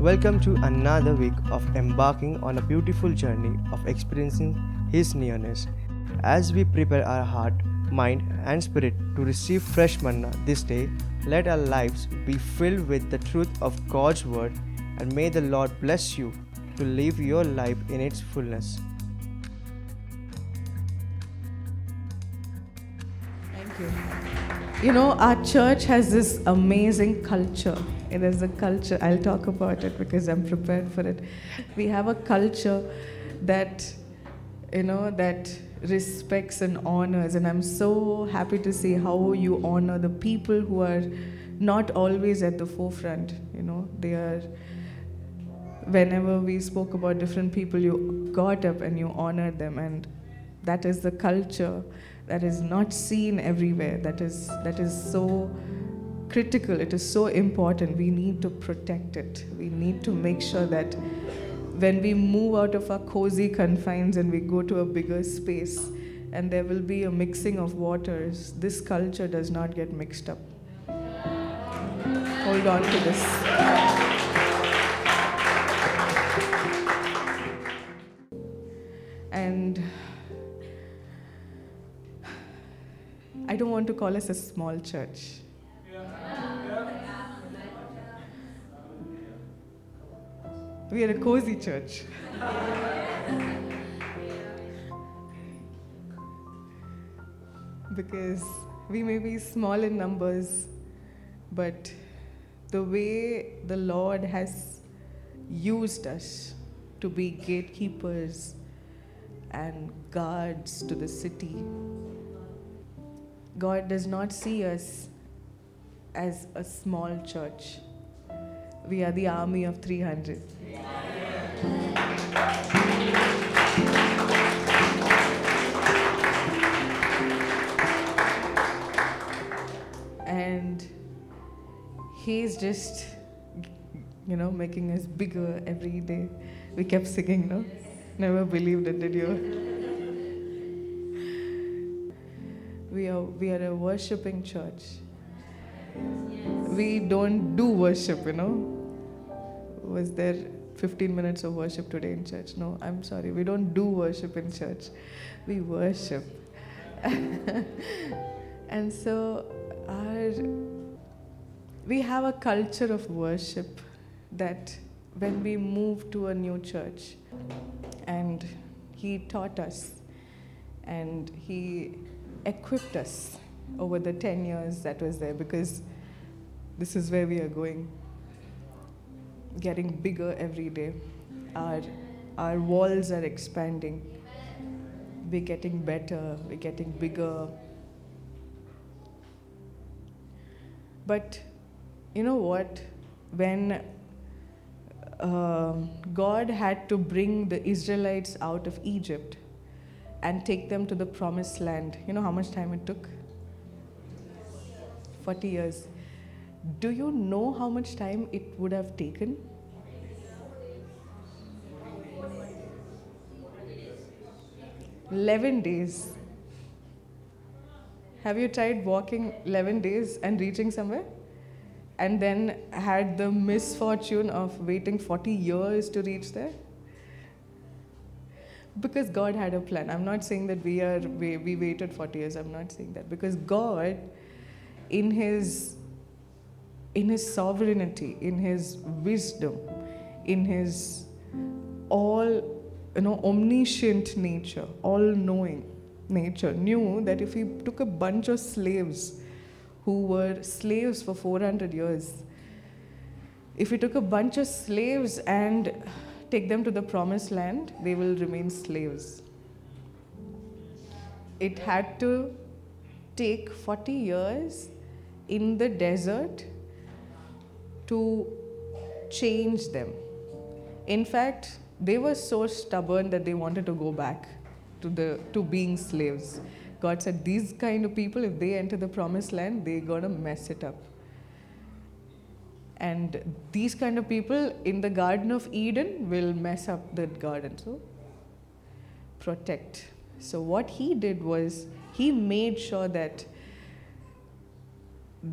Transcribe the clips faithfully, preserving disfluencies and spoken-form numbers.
Welcome to another week of embarking on a beautiful journey of experiencing His nearness as we prepare our heart, mind and spirit to receive fresh manna this day. Let our lives be filled with the truth of God's word, and may the Lord bless you to live your life in its fullness. Thank you. You know, our church has this amazing culture. It is a culture, I'll talk about it because I'm prepared for it. We have a culture that, you know, that respects and honors, and I'm so happy to see how you honor the people who are not always at the forefront. You know, they are, whenever we spoke about different people, you got up and you honored them, and that is the culture that is not seen everywhere. That is that is so critical, it is so important. We need to protect it. We need to make sure that when we move out of our cozy confines and we go to a bigger space and there will be a mixing of waters, this culture does not get mixed up. Hold on to this. And I don't want to call us a small church. We are a cozy church. Because we may be small in numbers, but the way the Lord has used us to be gatekeepers and guards to the city, God does not see us as a small church. We are the army of three hundred. Yeah. And He's just, you know, making us bigger every day. We kept singing, no? Never believed it, did you? We are, we are a worshiping church. We don't do worship, you know. Was there fifteen minutes of worship today in church? No, I'm sorry. We don't do worship in church. We worship. And so our, we have a culture of worship that when we move to a new church, and He taught us and He equipped us over the ten years that was there, because this is where we are going. Getting bigger every day. Our our walls are expanding. We're getting better. We're getting bigger. But you know what? When uh, God had to bring the Israelites out of Egypt and take them to the promised land, you know how much time it took? forty years. Do you know how much time it would have taken? eleven days. Have you tried walking eleven days and reaching somewhere? And then had the misfortune of waiting forty years to reach there? Because God had a plan. I'm not saying that we are we, we waited forty years. I'm not saying that. Because God, in His In His sovereignty, in His wisdom, in His all, you know, omniscient nature, all-knowing nature, knew that if He took a bunch of slaves who were slaves for four hundred years, if He took a bunch of slaves and take them to the promised land, they will remain slaves. It had to take forty years in the desert to change them. In fact, they were so stubborn that they wanted to go back to the to being slaves. God said, these kind of people, if they enter the promised land, they're gonna mess it up. And these kind of people in the Garden of Eden will mess up that garden. So protect. So what He did was, He made sure that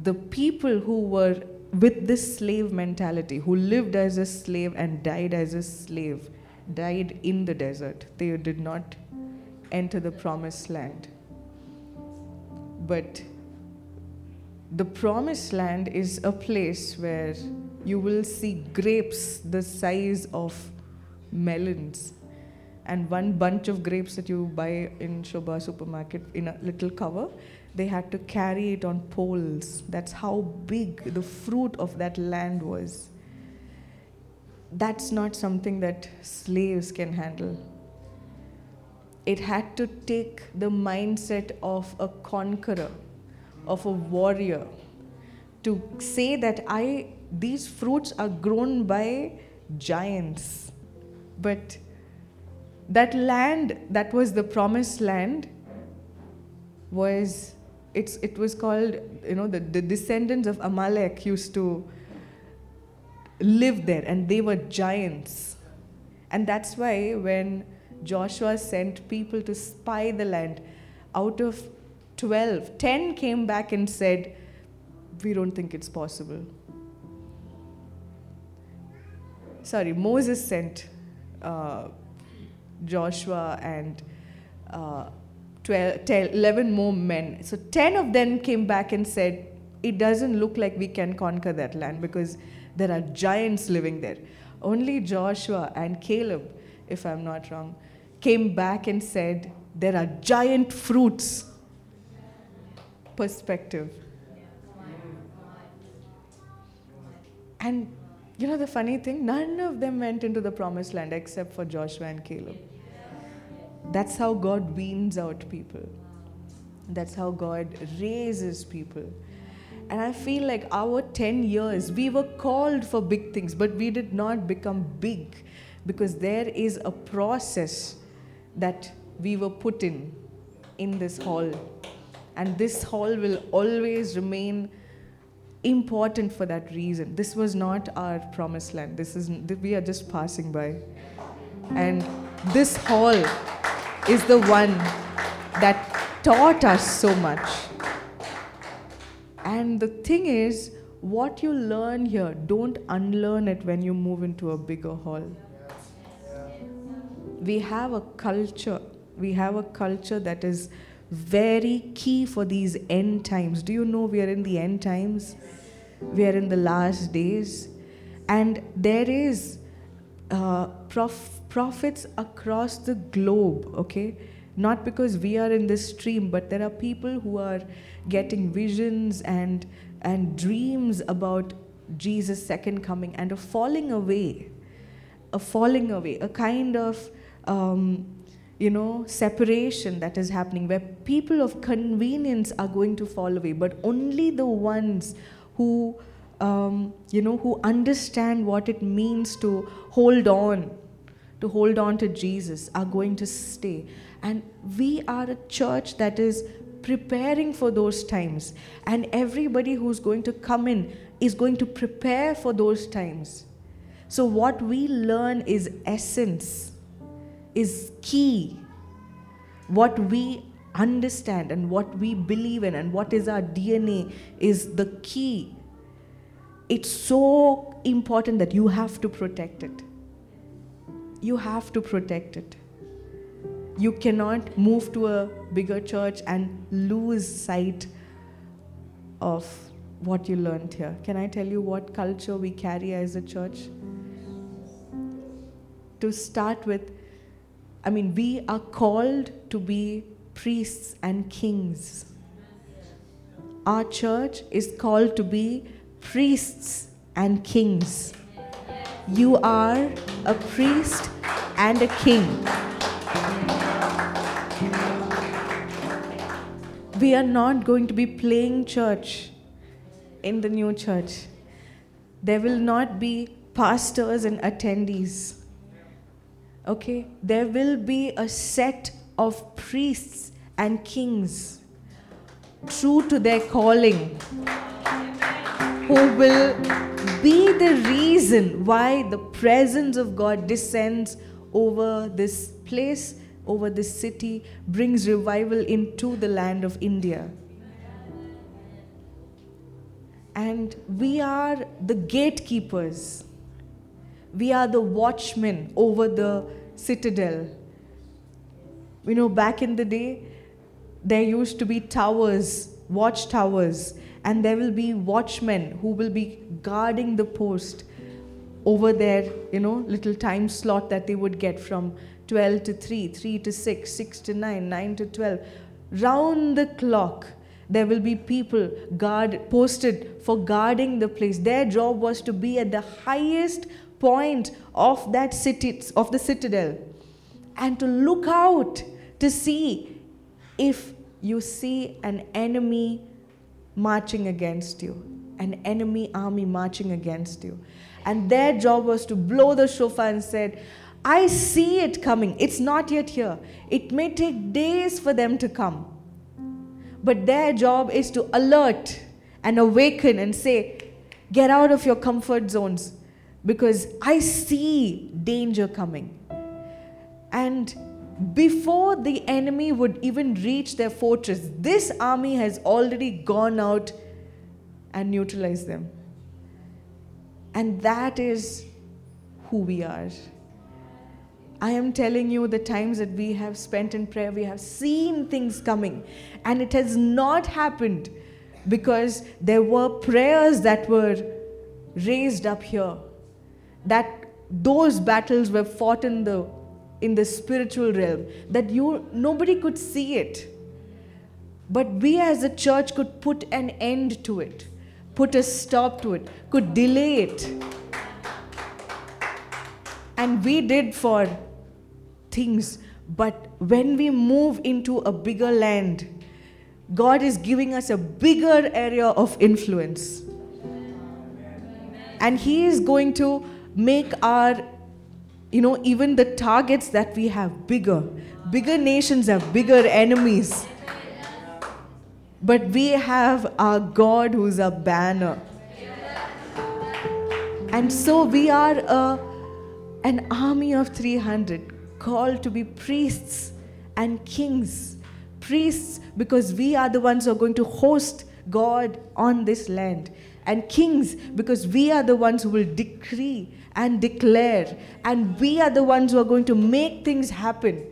the people who were with this slave mentality, who lived as a slave and died as a slave, died in the desert. They did not enter the promised land. But the promised land is a place where you will see grapes the size of melons. And one bunch of grapes that you buy in Shoba supermarket in a little cover, they had to carry it on poles. That's how big the fruit of that land was. That's not something that slaves can handle. It had to take the mindset of a conqueror, of a warrior, to say that I, these fruits are grown by giants. But that land that was the promised land was, it's, it was called, you know, the, the descendants of Amalek used to live there, and they were giants. And that's why when Joshua sent people to spy the land, out of twelve, ten came back and said, we don't think it's possible. Sorry, Moses sent uh, Joshua and uh, twelve, ten, eleven more men. So ten of them came back and said, it doesn't look like we can conquer that land because there are giants living there. Only Joshua and Caleb, if I'm not wrong, came back and said, there are giant fruits. Perspective. And you know the funny thing? None of them went into the promised land except for Joshua and Caleb. That's how God weans out people. That's how God raises people. And I feel like our ten years, we were called for big things, but we did not become big because there is a process that we were put in, in this hall. And this hall will always remain important for that reason. This was not our promised land. This is, we are just passing by. And this hall is the one that taught us so much. And the thing is, what you learn here, don't unlearn it when you move into a bigger hall. We have a culture. We have a culture that is very key for these end times. Do you know we are in the end times? We are in the last days. And there is uh, prof- prophets across the globe, okay? Not because we are in this stream, but there are people who are getting visions and and dreams about Jesus' second coming and a falling away, a falling away, a kind of, um, you know, separation that is happening where people of convenience are going to fall away, but only the ones who, um, you know, who understand what it means to hold on, to hold on to Jesus are going to stay. And we are a church that is preparing for those times. And everybody who's going to come in is going to prepare for those times. So what we learn is essence, is key. What we understand and what we believe in and what is our D N A is the key. It's so important that you have to protect it. You have to protect it. You cannot move to a bigger church and lose sight of what you learned here. Can I tell you what culture we carry as a church? To start with, I mean, we are called to be priests and kings. Our church is called to be priests and kings. You are a priest and a king. We are not going to be playing church in the new church. There will not be pastors and attendees. Okay, there will be a set of priests and kings, true to their calling, who will be the reason why the presence of God descends over this place, over this city, brings revival into the land of India. And we are the gatekeepers. We are the watchmen over the citadel. You know, back in the day, there used to be towers, watchtowers, and there will be watchmen who will be guarding the post over their, you know, little time slot that they would get from twelve to three, three to six, six to nine, nine to twelve. Round the clock, there will be people guard posted for guarding the place. Their job was to be at the highest point of that city, of the citadel, and to look out to see if you see an enemy marching against you, an enemy army marching against you. And their job was to blow the shofar and said, I see it coming. It's not yet here. It may take days for them to come. But their job is to alert and awaken and say, get out of your comfort zones, because I see danger coming. And before the enemy would even reach their fortress, this army has already gone out and neutralized them. And that is who we are. I am telling you, the times that we have spent in prayer, we have seen things coming, and it has not happened because there were prayers that were raised up here, that those battles were fought in the in the spiritual realm, that you nobody could see it, but we as a church could put an end to it, put a stop to it, could delay it. And we did for things, but when we move into a bigger land, God is giving us a bigger area of influence. Amen. And He is going to make our, you know, even the targets that we have bigger. Bigger nations have bigger enemies. But we have our God who's a banner. And so we are a an army of three hundred, called to be priests and kings. Priests, because we are the ones who are going to host God on this land. And kings, because we are the ones who will decree and declare. And we are the ones who are going to make things happen.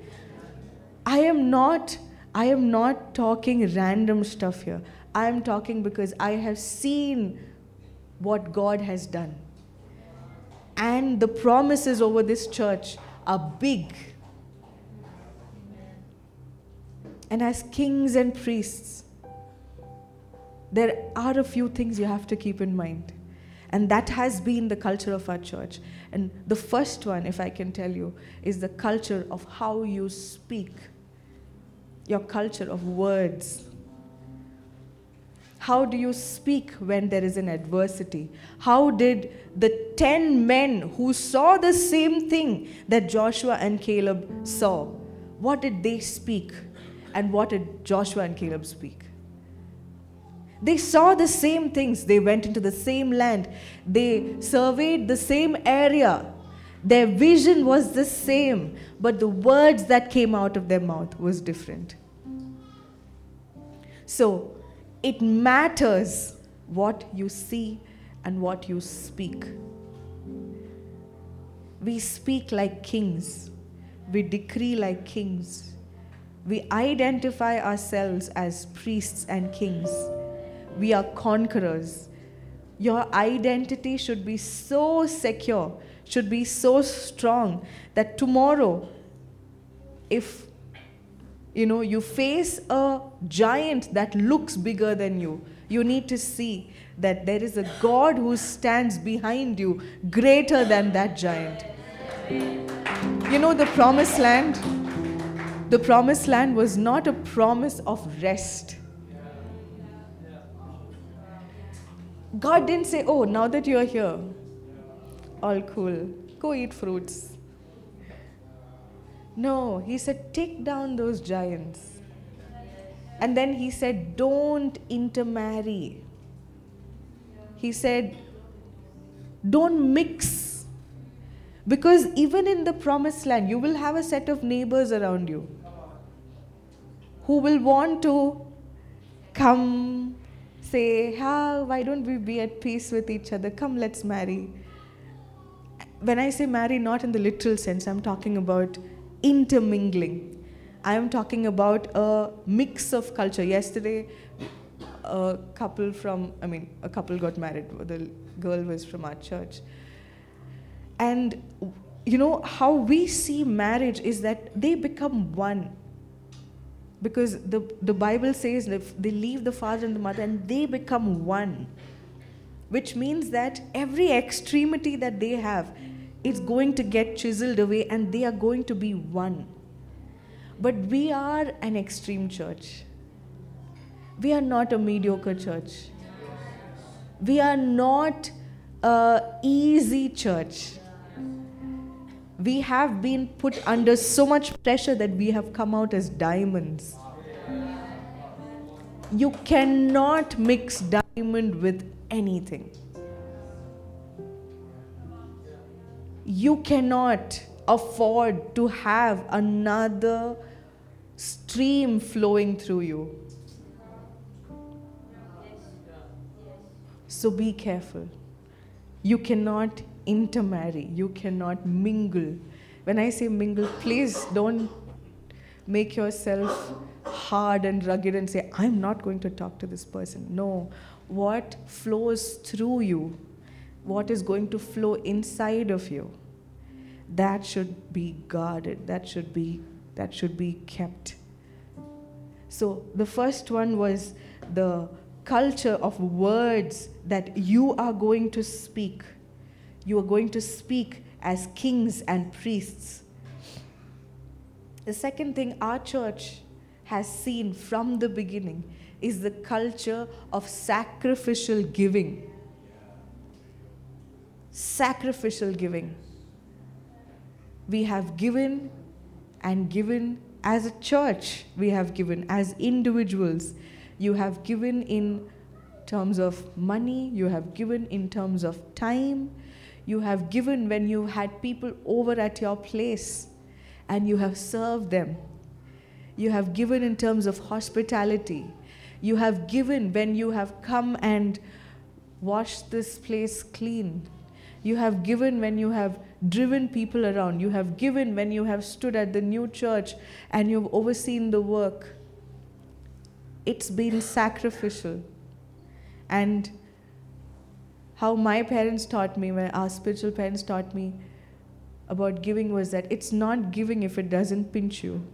I am not, I am not talking random stuff here. I am talking because I have seen what God has done. And the promises over this church are big. And as kings and priests, there are a few things you have to keep in mind. And that has been the culture of our church. And the first one, if I can tell you, is the culture of how you speak. Your culture of words. How do you speak when there is an adversity? How did the ten men who saw the same thing that Joshua and Caleb saw, what did they speak? And what did Joshua and Caleb speak? They saw the same things. They went into the same land. They surveyed the same area. Their vision was the same, but the words that came out of their mouth was different. So, it matters what you see and what you speak. We speak like kings. We decree like kings. We identify ourselves as priests and kings. We are conquerors. Your identity should be so secure, should be so strong that tomorrow, if you know, you face a giant that looks bigger than you, you need to see that there is a God who stands behind you, greater than that giant. You know, the promised land, the promised land was not a promise of rest. God didn't say, oh, now that you're here, all cool, go eat fruits. No, He said, take down those giants. And then He said, don't intermarry. He said, don't mix. Because even in the promised land, you will have a set of neighbors around you who will want to come, say, ah, why don't we be at peace with each other? Come, let's marry. When I say marry, not in the literal sense, I'm talking about intermingling. I am talking about a mix of culture. Yesterday, a couple from, I mean, a couple got married. The girl was from our church. And, you know, how we see marriage is that they become one. Because the, the Bible says that they leave the father and the mother and they become one. Which means that every extremity that they have is going to get chiseled away and they are going to be one. But we are an extreme church. We are not a mediocre church. We are not an easy church. We have been put under so much pressure that we have come out as diamonds. You cannot mix diamond with anything. You cannot afford to have another stream flowing through you. So be careful. You cannot intermarry. You cannot mingle. When I say mingle, please don't make yourself hard and rugged and say, I'm not going to talk to this person. No. What flows through you, what is going to flow inside of you, that should be guarded. That should be, that should be kept. So the first one was the culture of words that you are going to speak. You are going to speak as kings and priests. The second thing our church has seen from the beginning is the culture of sacrificial giving. Sacrificial giving. We have given and given as a church. We have given as individuals. You have given in terms of money. You have given in terms of time. You have given when you had people over at your place and you have served them. You have given in terms of hospitality. You have given when you have come and washed this place clean. You have given when you have driven people around. You have given when you have stood at the new church and you've overseen the work. It's been sacrificial. And how my parents taught me, when our spiritual parents taught me about giving, was that it's not giving if it doesn't pinch you.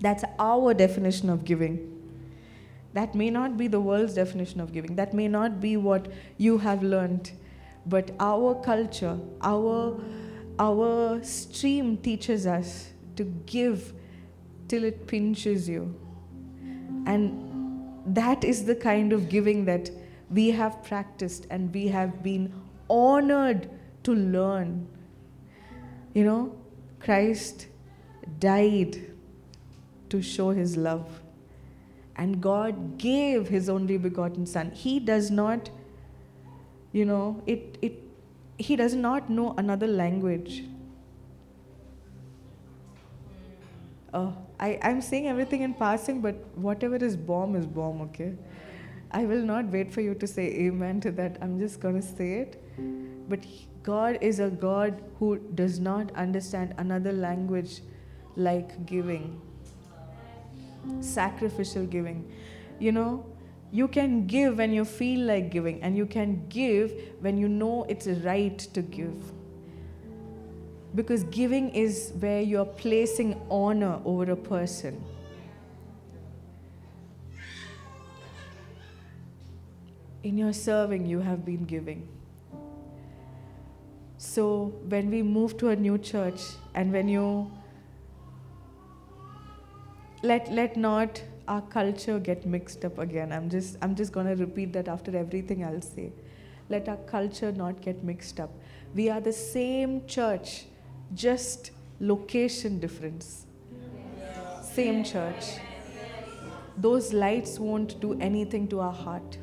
That's our definition of giving. That may not be the world's definition of giving. That may not be what you have learned. But our culture, our, our stream teaches us to give till it pinches you. And that is the kind of giving that we have practiced and we have been honored to learn. You know, Christ died to show his love. And God gave his only begotten Son. He does not, you know, it it he does not know another language. Oh, I, I'm saying everything in passing, but whatever is bomb is bomb, okay? I will not wait for you to say amen to that. I'm just going to say it. But God is a God who does not understand another language like giving. Sacrificial giving. You know, you can give when you feel like giving, and you can give when you know it's right to give. Because giving is where you're placing honor over a person. In your serving, you have been giving. So when we move to a new church, and when you let let not our culture get mixed up again. I'm just I'm just gonna repeat that after everything I'll say. Let our culture not get mixed up. We are the same church, just location difference. Yes. Same church. Those lights won't do anything to our heart.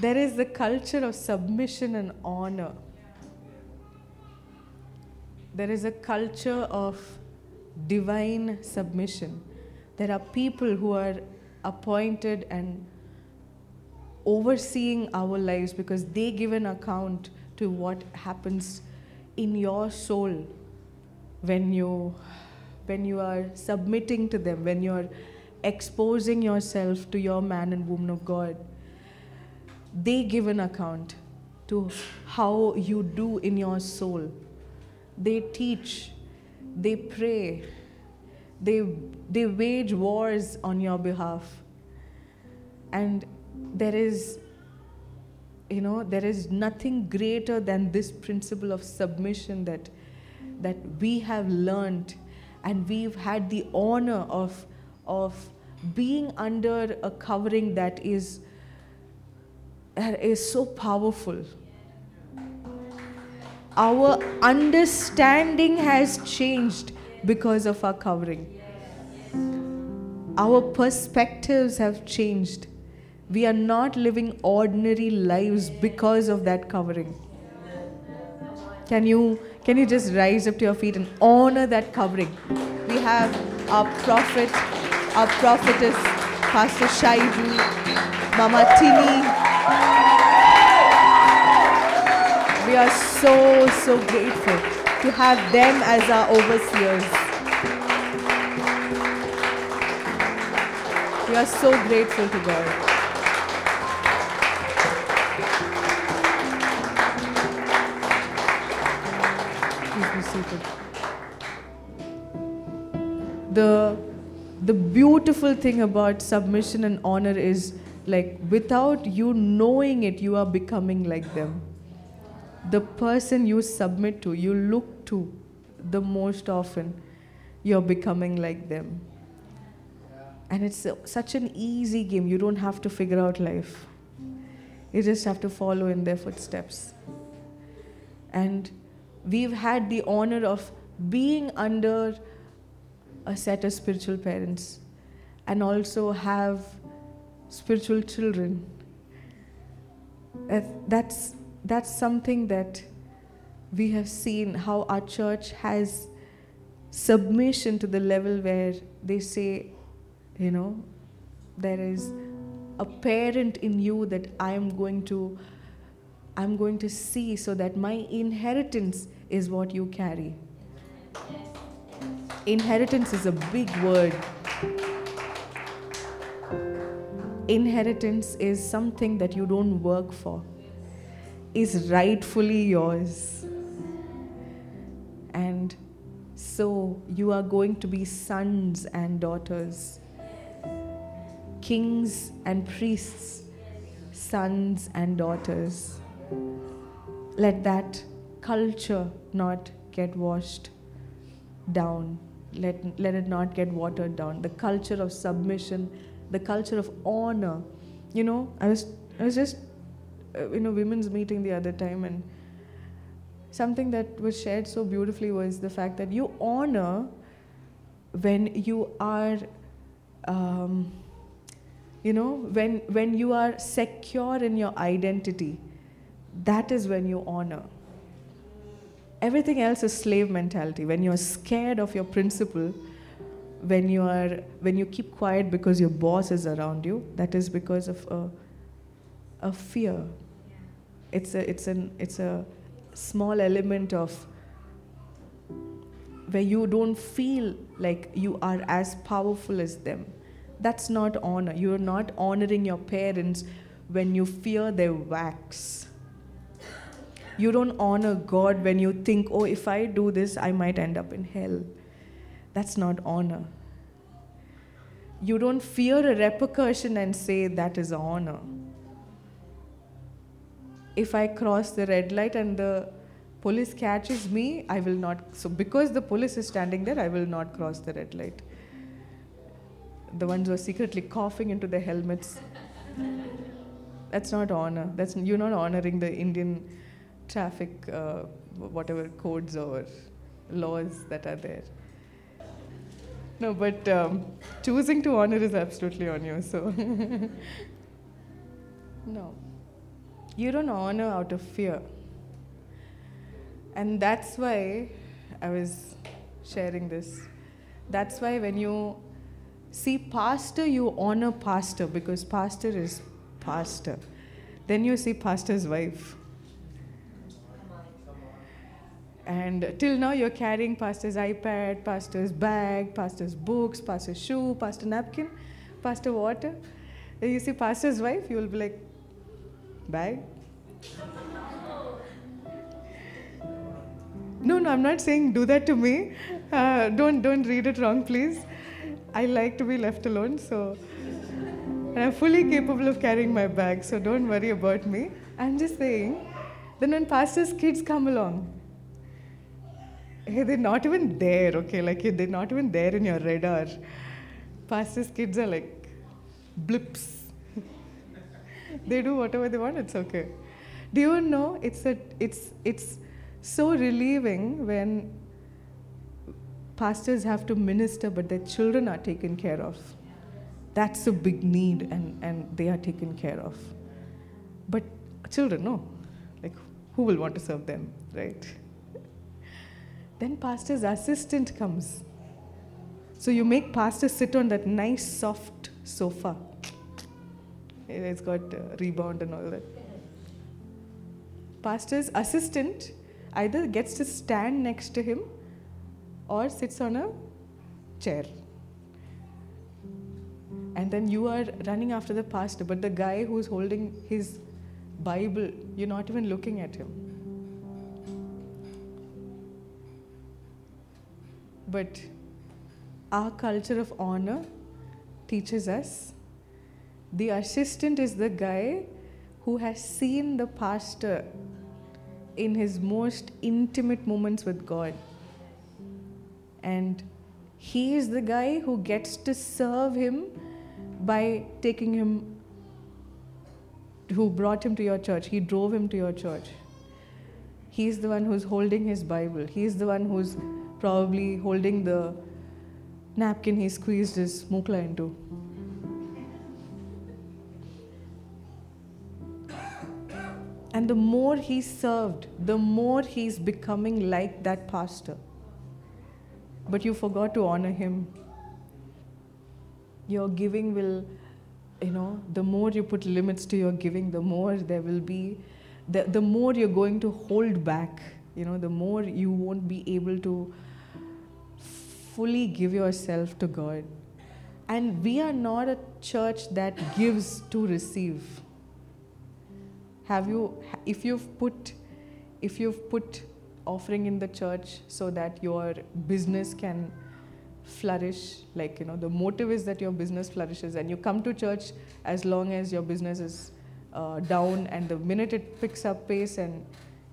There is the culture of submission and honor. There is a culture of divine submission. There are people who are appointed and overseeing our lives, because they give an account to what happens in your soul when you when you are submitting to them, when you are exposing yourself to your man and woman of God. They give an account to how you do in your soul. They teach, they pray, they they wage wars on your behalf. And there is, you know, there is nothing greater than this principle of submission that that we have learned, and we've had the honor of of being under a covering that is that is so powerful. Our understanding has changed because of our covering. Our perspectives have changed. We are not living ordinary lives because of that covering. Can you can you just rise up to your feet and honor that covering? We have our prophet, our prophetess, Pastor Shaidu, Mama Tini. We are so, so grateful to have them as our overseers. We are so grateful to God. The the beautiful thing about submission and honor is, like, without you knowing it, you are becoming like them. The person you submit to, you look to the most often, you're becoming like them. And it's a, such an easy game. You don't have to figure out life. You just have to follow in their footsteps. And we've had the honor of being under a set of spiritual parents and also have spiritual children. That's, that's something that we have seen, how our church has submission to the level where they say, you know, there is a parent in you that I am going to, I'm going to see, so that my inheritance is what you carry. Inheritance is a big word. Inheritance is something that you don't work for. Is rightfully yours. And so you are going to be sons and daughters, kings and priests, sons and daughters. Let that culture not get washed down. Let, let it not get watered down. The culture of submission, the culture of honor. You know, I was I was just uh, in a women's meeting the other time, and something that was shared so beautifully was the fact that you honor when you are, um, you know, when when you are secure in your identity. That is when you honor. Everything else is slave mentality. When you're scared of your principle, when you are, when you keep quiet because your boss is around you, that is because of a, a fear. It's a, it's an, it's a small element of where you don't feel like you are as powerful as them. That's not honor. You're not honoring your parents when you fear their whacks. You don't honor God when you think, oh, if I do this, I might end up in hell. That's not honor. You don't fear a repercussion and say that is honor. If I cross the red light and the police catches me, I will not. So because the police is standing there, I will not cross the red light. The ones who are secretly coughing into their helmets. That's not honor. That's, you're not honoring the Indian traffic, uh, whatever codes or laws that are there. No, but um, choosing to honor is absolutely on you, so. No. You don't honor out of fear. And that's why I was sharing this. That's why when you See, pastor, you honor pastor because pastor is pastor. Then you see pastor's wife. And till now you're carrying pastor's iPad, pastor's bag, pastor's books, pastor's shoe, pastor napkin, pastor water. Then you see pastor's wife, you will be like, bag? No, no, I'm not saying do that to me. Uh, don't, don't read it wrong, please. I like to be left alone, so... And I'm fully capable of carrying my bag, so don't worry about me. I'm just saying, then when pastor's kids come along, hey, they're not even there, okay? Like, they're not even there in your radar. Pastor's kids are like blips. They do whatever they want, it's okay. Do you know, it's a, it's, it's so relieving when pastors have to minister, but their children are taken care of. That's a big need, and, and they are taken care of. But children, no. Like, who will want to serve them, right? Then pastor's assistant comes. So you make pastor sit on that nice soft sofa. It's got uh, rebound and all that. Pastor's assistant either gets to stand next to him or sits on a chair. And then you are running after the pastor, but the guy who's holding his Bible, you're not even looking at him. But our culture of honor teaches us the assistant is the guy who has seen the pastor in his most intimate moments with God. And he is the guy who gets to serve him by taking him, who brought him to your church. He drove him to your church. He is the one who's holding his Bible. He is the one who's probably holding the napkin he squeezed his mukla into. And the more he served, the more he's becoming like that pastor. But you forgot to honor him. Your giving will, you know, the more you put limits to your giving, the more there will be, the, the more you're going to hold back, you know, the more you won't be able to fully give yourself to God. And we are not a church that gives to receive. Have you, if you've put, if you've put offering in the church so that your business can flourish, like, you know, the motive is that your business flourishes, and you come to church as long as your business is uh, down, and the minute it picks up pace and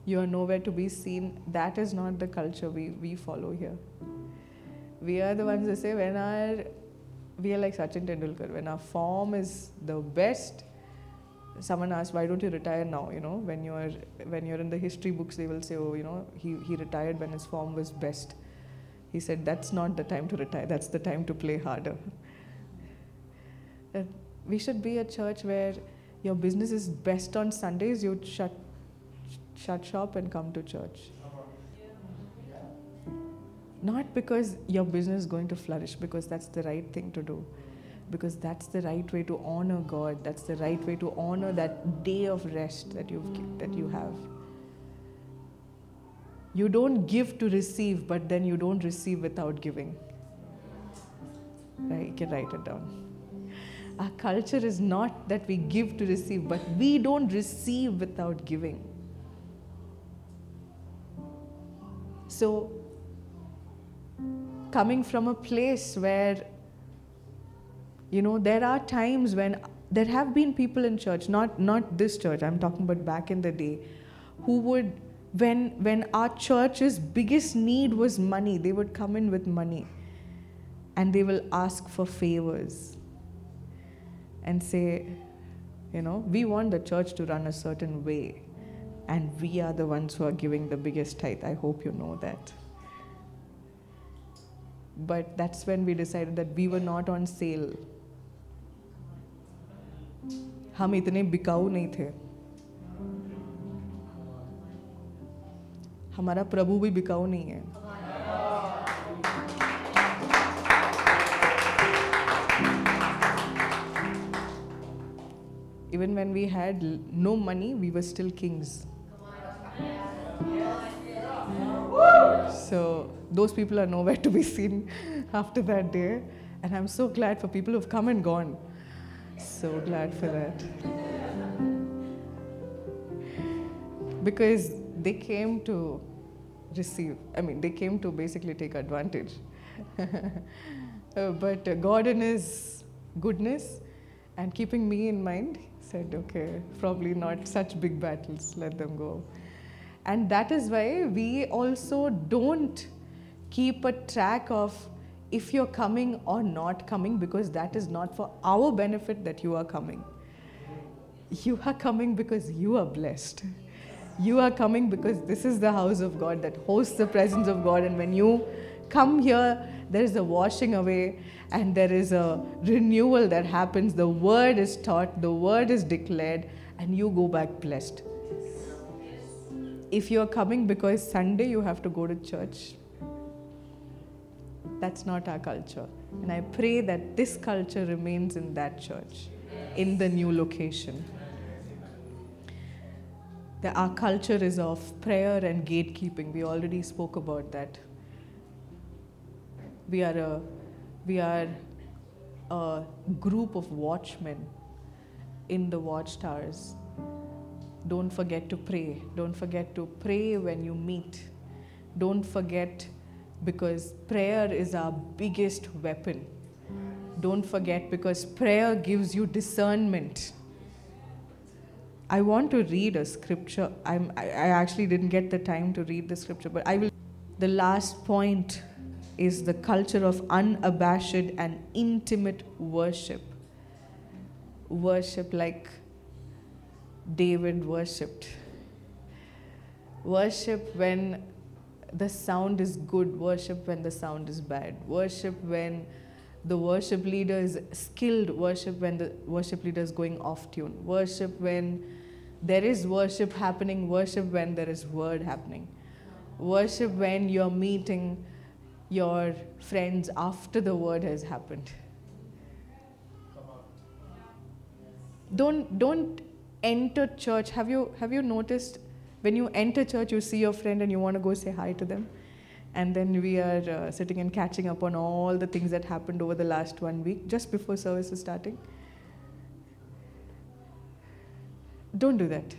you are nowhere to be seen, that is not the culture we, we follow here. We are the ones who say, when our, we are like Sachin Tendulkar, when our form is the best, someone asked, why don't you retire now? You know, when you're when you're in the history books, they will say, oh, you know, he, he retired when his form was best. He said, that's not the time to retire. That's the time to play harder. That we should be a church where your business is best on Sundays. You shut shut shop and come to church. Not because your business is going to flourish, because that's the right thing to do. Because that's the right way to honor God. That's the right way to honor that day of rest that you've that you have. You don't give to receive, but then you don't receive without giving. Right? You can write it down. Our culture is not that we give to receive, but we don't receive without giving. So, coming from a place where, you know, there are times when there have been people in church, not not this church, I'm talking about back in the day, who would, when when our church's biggest need was money, they would come in with money and they will ask for favors and say, you know, we want the church to run a certain way and we are the ones who are giving the biggest tithe. I hope you know that. But that's when we decided that we were not on sale. हम इतने बिकाऊ नहीं थे. हमारा प्रभु भी बिकाऊ नहीं है. Even when we had no money, we were still kings. So those people are nowhere to be seen after that day. And I'm so glad for people who've come and gone. So glad for that. Because they came to receive. I mean, they came to basically take advantage. uh, but uh, God in His goodness and keeping me in mind said, okay, probably not such big battles, let them go. And that is why we also don't keep a track of if you're coming or not coming, because that is not for our benefit that you are coming. You are coming because you are blessed. You are coming because this is the house of God that hosts the presence of God, and when you come here, there is a washing away and there is a renewal that happens. The word is taught, the word is declared, and you go back blessed. If you are coming because Sunday you have to go to church, that's not our culture. And I pray that this culture remains in that church, in the new location. That our culture is of prayer and gatekeeping. We already spoke about that. We are a, we are a group of watchmen in the watchtowers. Don't forget to pray. Don't forget to pray when you meet. Don't forget, because prayer is our biggest weapon. Don't forget, because prayer gives you discernment. I want to read a scripture. I'm, I actually didn't get the time to read the scripture, but I will. The last point is the culture of unabashed and intimate worship. Worship like David worshipped. Worship when the sound is good. Worship when the sound is bad. Worship when the worship leader is skilled. Worship when the worship leader is going off tune. Worship when there is worship happening. Worship when there is word happening. Worship when you're meeting your friends after the word has happened. Don't don't enter church. Have you have you noticed when you enter church, you see your friend and you want to go say hi to them? And then we are uh, sitting and catching up on all the things that happened over the last one week, just before service is starting. Don't do that.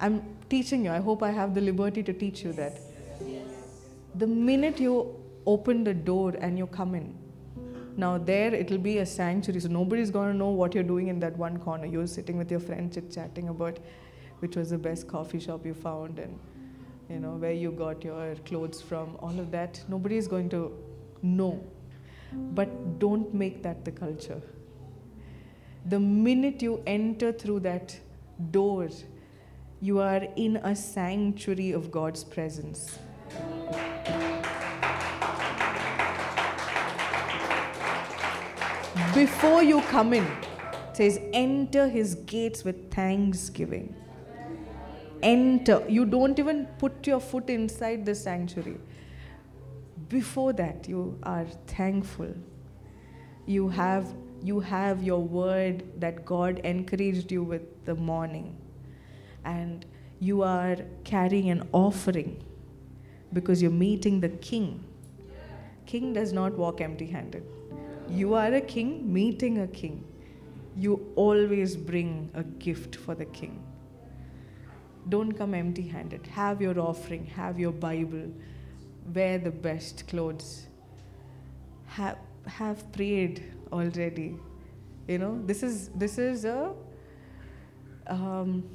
I'm teaching you. I hope I have the liberty to teach you that. The minute you open the door and you come in, now there it'll be a sanctuary, so nobody's going to know what you're doing in that one corner. You're sitting with your friend chit-chatting about which was the best coffee shop you found and you know where you got your clothes from, all of that. Nobody is going to know. But don't make that the culture. The minute you enter through that door, you are in a sanctuary of God's presence. Before you come in, it says, enter his gates with thanksgiving. Enter. You don't even put your foot inside the sanctuary. Before that, you are thankful. You have, you have your word that God encouraged you with the morning. And you are carrying an offering because you're meeting the king. King does not walk empty-handed. You are a king meeting a king. You always bring a gift for the king. Don't come empty-handed. Have your offering. Have your Bible. Wear the best clothes. Have, have prayed already. You know, this is, this is a... Um,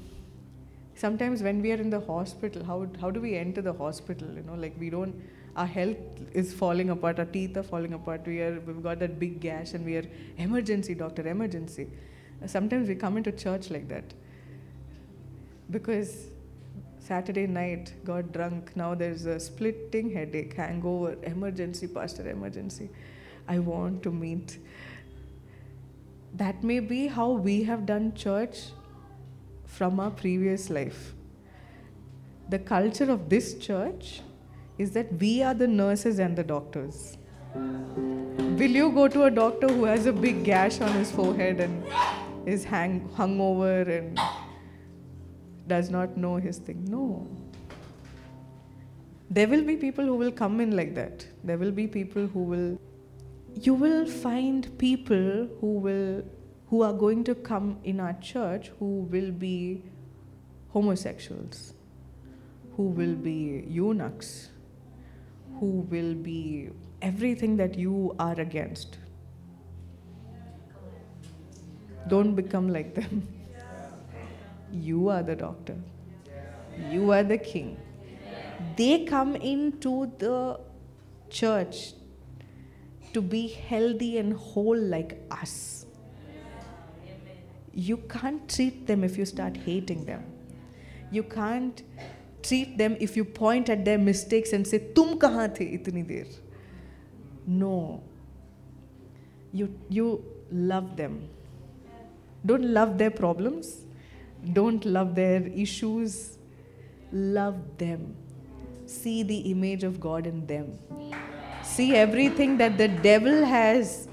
sometimes when we are in the hospital, how, how do we enter the hospital? You know, like we don't... Our health is falling apart, our teeth are falling apart, we are, we've got that big gash and we are, emergency doctor, emergency. Sometimes we come into church like that. Because Saturday night, got drunk, now there's a splitting headache, hangover, emergency, pastor, emergency. I want to meet. That may be how we have done church from our previous life. The culture of this church is that we are the nurses and the doctors. Will you go to a doctor who has a big gash on his forehead and is hang, hungover and does not know his thing. No. There will be people who will come in like that. There will be people who will... You will find people who will, who are going to come in our church who will be homosexuals, who will be eunuchs, who will be everything that you are against. Don't become like them. You are the doctor. You are the king. They come into the church to be healthy and whole like us. You can't treat them if you start hating them. You can't treat them if you point at their mistakes and say, "Tum kahan the itni der?" No. You, you love them. Don't love their problems. Don't love their issues. Love them. See the image of God in them. See everything that the devil has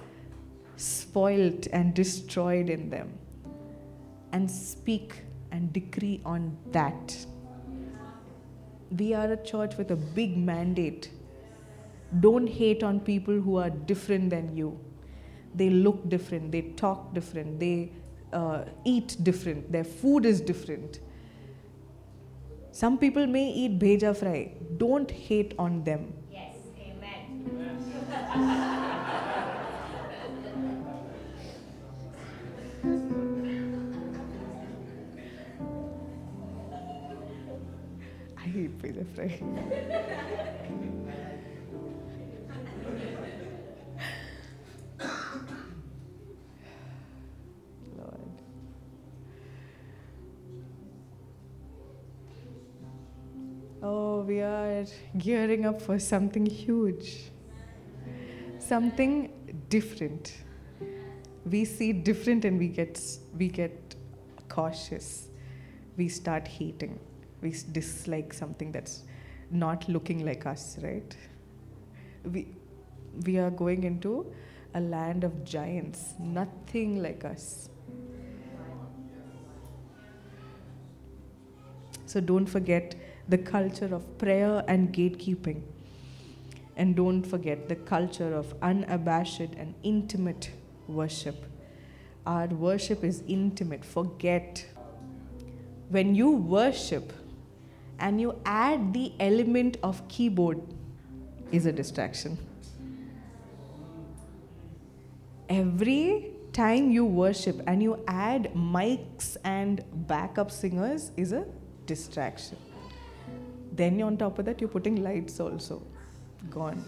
spoilt and destroyed in them. And speak and decree on that. We are a church with a big mandate. Don't hate on people who are different than you. They look different. They talk different. They uh, eat different. Their food is different. Some people may eat bheja fry. Don't hate on them. Yes, amen. I hate bheja fry. Oh, we are gearing up for something huge, something different. We see different and we get we get cautious. We start hating. We dislike something that's not looking like us, right? We we are going into a land of giants, nothing like us. So don't forget the culture of prayer and gatekeeping. And don't forget the culture of unabashed and intimate worship. Our worship is intimate. Forget. When you worship and you add the element of keyboard, is a distraction. Every time you worship and you add mics and backup singers is a distraction. Then on top of that, you're putting lights also. Gone.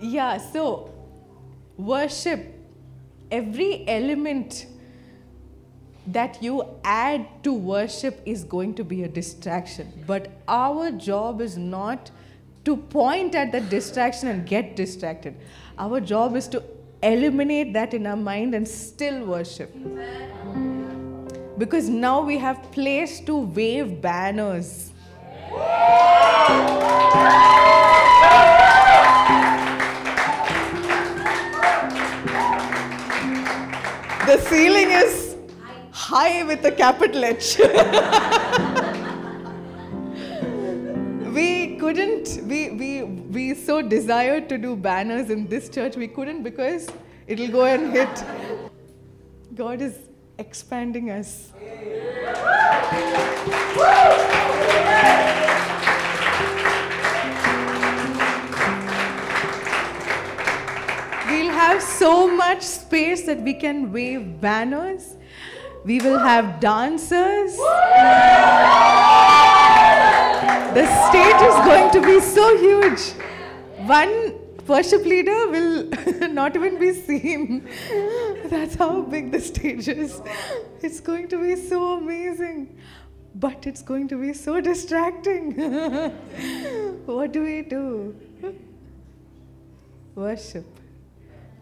Yeah, so worship. Every element that you add to worship is going to be a distraction. But our job is not to point at the distraction and get distracted. Our job is to eliminate that in our mind and still worship. Because now we have place to wave banners. The ceiling is high with a capital H. We couldn't, we, we, we so desired to do banners in this church, we couldn't because it'll go and hit. God is expanding us. We'll have so much space that we can wave banners. We will have dancers. The stage is going to be so huge. One worship leader will not even be seen. That's how big the stage is. It's going to be so amazing. But it's going to be so distracting. What do we do? Worship.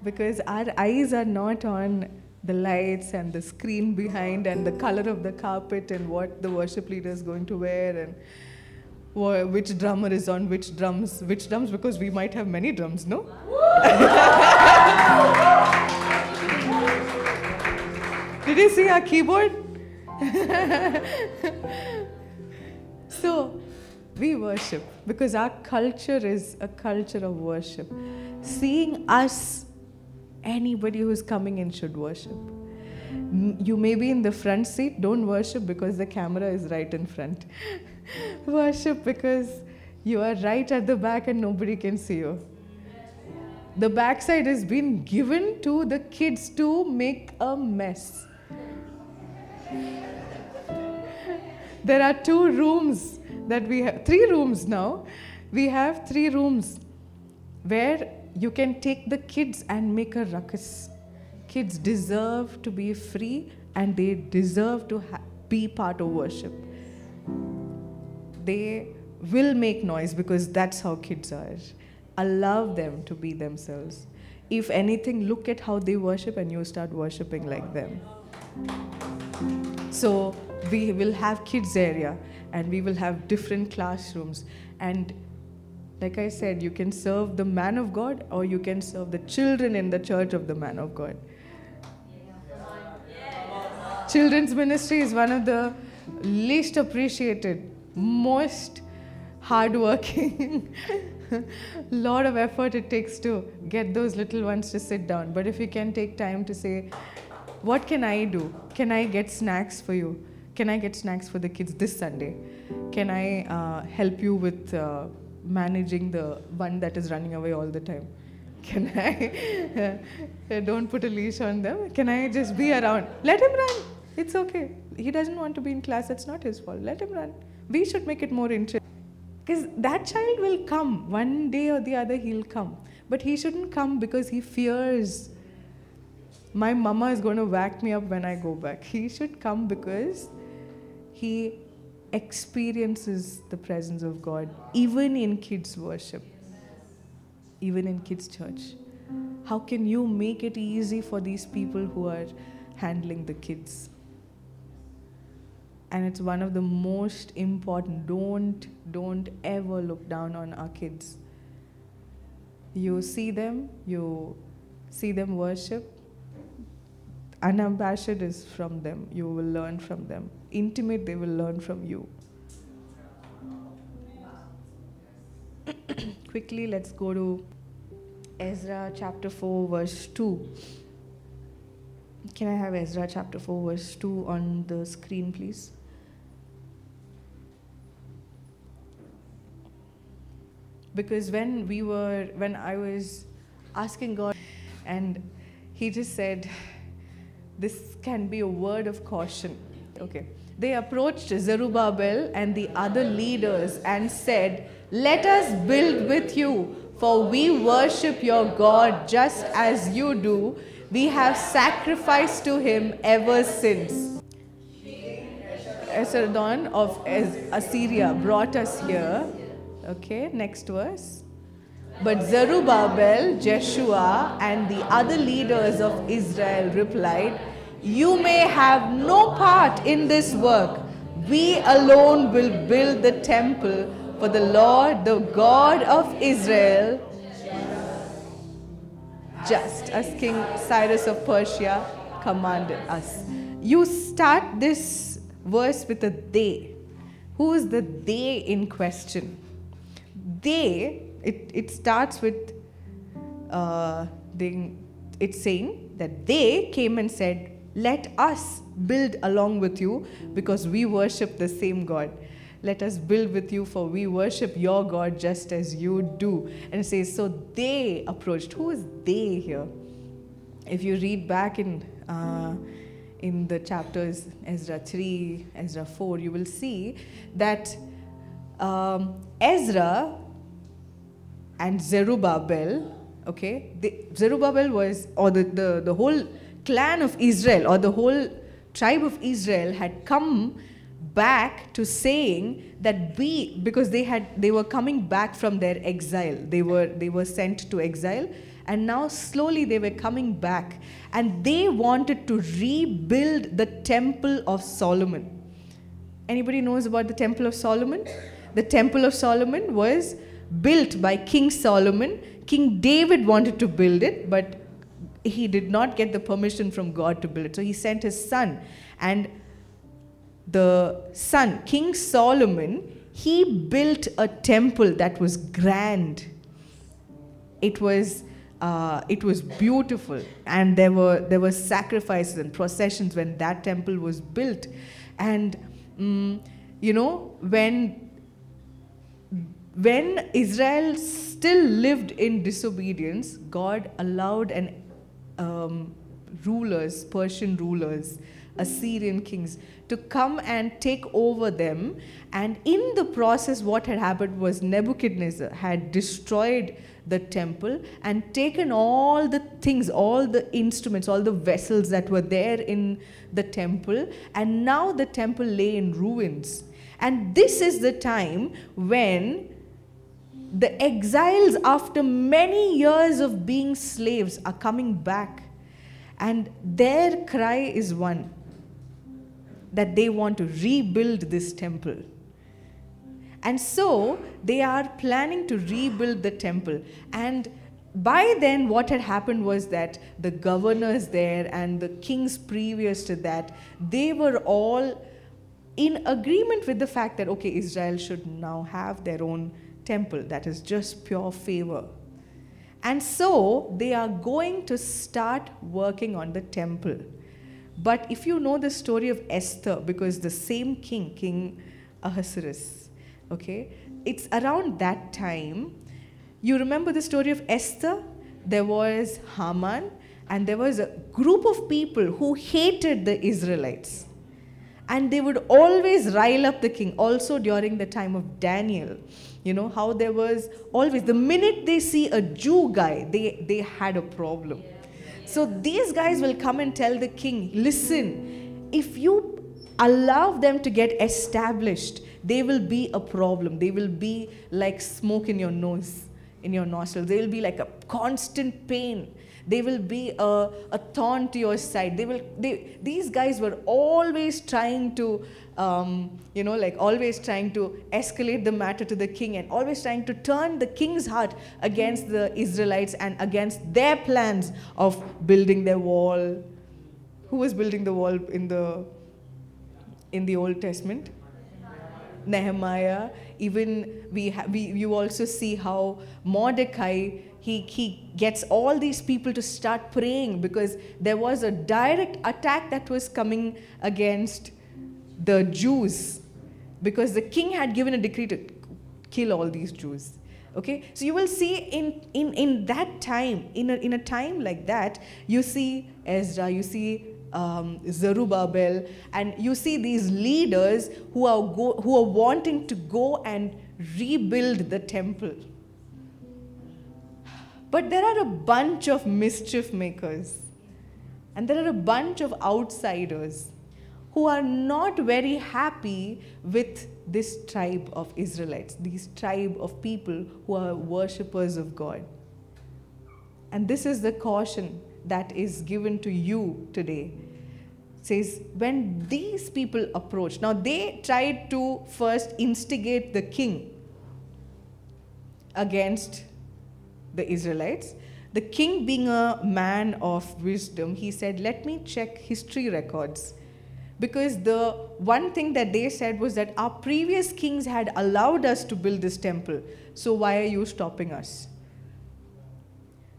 Because our eyes are not on the lights and the screen behind and the color of the carpet and what the worship leader is going to wear and which drummer is on which drums, which drums, because we might have many drums, no? they see our keyboard? So, we worship because our culture is a culture of worship. Seeing us, anybody who's coming in should worship. You may be in the front seat, don't worship because the camera is right in front. Worship because you are right at the back and nobody can see you. The backside has been given to the kids to make a mess. There are two rooms that we have, three rooms now. We have three rooms where you can take the kids and make a ruckus. Kids deserve to be free and they deserve to ha- be part of worship. They will make noise because that's how kids are. Allow them to be themselves. If anything, look at how they worship and you start worshiping like them. So we will have kids area and we will have different classrooms. And like I said, you can serve the man of God or you can serve the children in the church of the man of God. Children's ministry is one of the least appreciated, most hardworking. Lot of effort it takes to get those little ones to sit down. But if you can take time to say, what can I do? Can I get snacks for you? Can I get snacks for the kids this Sunday? Can I uh, help you with uh, managing the one that is running away all the time? Can I? Don't put a leash on them. Can I just be around? Let him run. It's okay. He doesn't want to be in class. That's not his fault. Let him run. We should make it more interesting. Because that child will come. One day or the other he'll come. But he shouldn't come because he fears, my mama is going to whack me up when I go back. He should come because he experiences the presence of God, even in kids' worship, even in kids' church. How can you make it easy for these people who are handling the kids? And it's one of the most important. Don't, don't ever look down on our kids. You see them, you see them worship. Unabashed is from them. You will learn from them. Intimate, they will learn from you. Quickly, let's go to Ezra chapter four, verse two. Can I have Ezra chapter four, verse two on the screen, please? Because when we were, when I was asking God, and He just said, this can be a word of caution. Okay. They approached Zerubbabel and the other leaders and said, let us build with you, for we worship your God just as you do. We have sacrificed to him ever since. Esarhaddon of Assyria brought us here. Okay, next verse. But Zerubbabel, Jeshua, and the other leaders of Israel replied, you may have no part in this work. We alone will build the temple for the Lord, the God of Israel, just as King Cyrus of Persia commanded us. You start this verse with a they. Who is the they in question? They, it, it starts with, uh, they, it's saying that they came and said, let us build along with you because we worship the same God. Let us build with you, for we worship your God just as you do. And it says, so they approached. Who is they here? If you read back in uh, in the chapters Ezra three, Ezra four, you will see that um, Ezra and Zerubbabel, okay, the, Zerubbabel was, or the, the, the whole clan of Israel, or the whole tribe of Israel had come back to saying that we, because they had they were coming back from their exile. They were they were sent to exile, and now slowly they were coming back, and they wanted to rebuild the temple of Solomon. Anybody knows about the temple of Solomon? The temple of Solomon was built by King Solomon. King David wanted to build it, but he did not get the permission from God to build it. So he sent his son. And the son, King Solomon, he built a temple that was grand. It was uh, it was beautiful. And there were there were sacrifices and processions when that temple was built. And, um, you know, when... When Israel still lived in disobedience, God allowed an um, rulers, Persian rulers, Assyrian kings, to come and take over them. And in the process, what had happened was Nebuchadnezzar had destroyed the temple and taken all the things, all the instruments, all the vessels that were there in the temple. And now the temple lay in ruins. And this is the time when the exiles, after many years of being slaves, are coming back, and their cry is one, that they want to rebuild this temple. And so they are planning to rebuild the temple. And by then what had happened was that the governors there and the kings previous to that, they were all in agreement with the fact that, okay, Israel should now have their own temple. That is just pure favor. And so they are going to start working on the temple. But if you know the story of Esther, because the same king, King Ahasuerus, okay, it's around that time. You remember the story of Esther? There was Haman, and there was a group of people who hated the Israelites. And they would always rile up the king, also during the time of Daniel. You know how there was always, the minute they see a Jew guy, they, they had a problem. So these guys will come and tell the king, listen, if you allow them to get established, they will be a problem. They will be like smoke in your nose, in your nostrils. They will be like a constant pain. They will be a, a thorn to your side. They will. They, these guys were always trying to, um, you know, like always trying to escalate the matter to the king, and always trying to turn the king's heart against the Israelites and against their plans of building their wall. Who was building the wall in the in the Old Testament? Nehemiah. Even we, ha- we you also see how Mordecai, He he gets all these people to start praying, because there was a direct attack that was coming against the Jews, because the king had given a decree to kill all these Jews. Okay, so you will see in in, in that time, in a, in a time like that, you see Ezra, you see um, Zerubbabel, and you see these leaders who are go, who are wanting to go and rebuild the temple. But there are a bunch of mischief makers, and there are a bunch of outsiders who are not very happy with this tribe of Israelites, these tribe of people who are worshippers of God. And this is the caution that is given to you today. It says, when these people approach, now they tried to first instigate the king against the Israelites. The king, being a man of wisdom, he said, let me check history records, because the one thing that they said was that our previous kings had allowed us to build this temple, so why are you stopping us?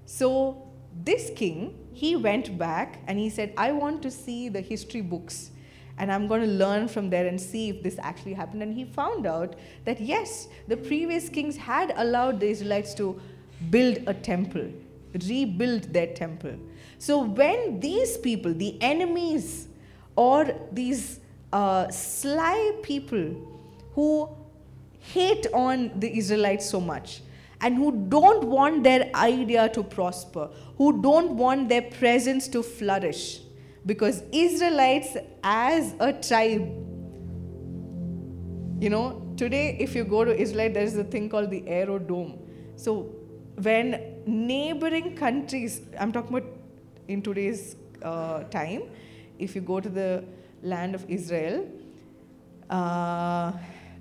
So this king, he went back and he said, I want to see the history books, and I'm going to learn from there and see if this actually happened. And he found out that yes, the previous kings had allowed the Israelites to build a temple, rebuild their temple. So when these people, the enemies, or these uh, sly people who hate on the Israelites so much, and who don't want their idea to prosper, who don't want their presence to flourish, because Israelites as a tribe, you know, today if you go to Israel, there is a thing called the aerodrome. So when neighboring countries, I'm talking about in today's uh, time, if you go to the land of Israel, uh,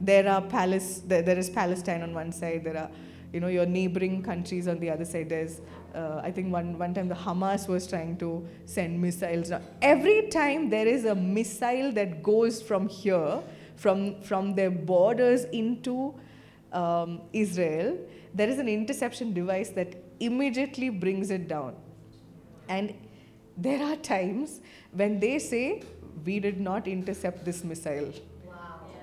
there are palace, there, there is Palestine on one side, there are, you know, your neighboring countries on the other side, there's Uh, I think one, one time the Hamas was trying to send missiles. Now, every time there is a missile that goes from here, from, from their borders into um, Israel, there is an interception device that immediately brings it down. And there are times when they say, we did not intercept this missile. Wow. Yeah.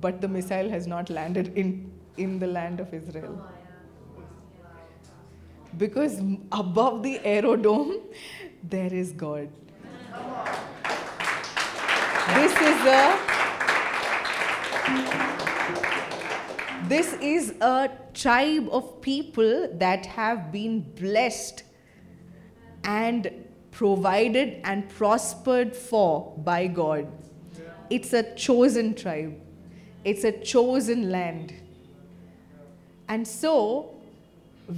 But the missile has not landed in, in the land of Israel. Oh, because above the aerodome, there is God. This is a this is a tribe of people that have been blessed and provided and prospered for by God. It's a chosen tribe. It's a chosen land. And so,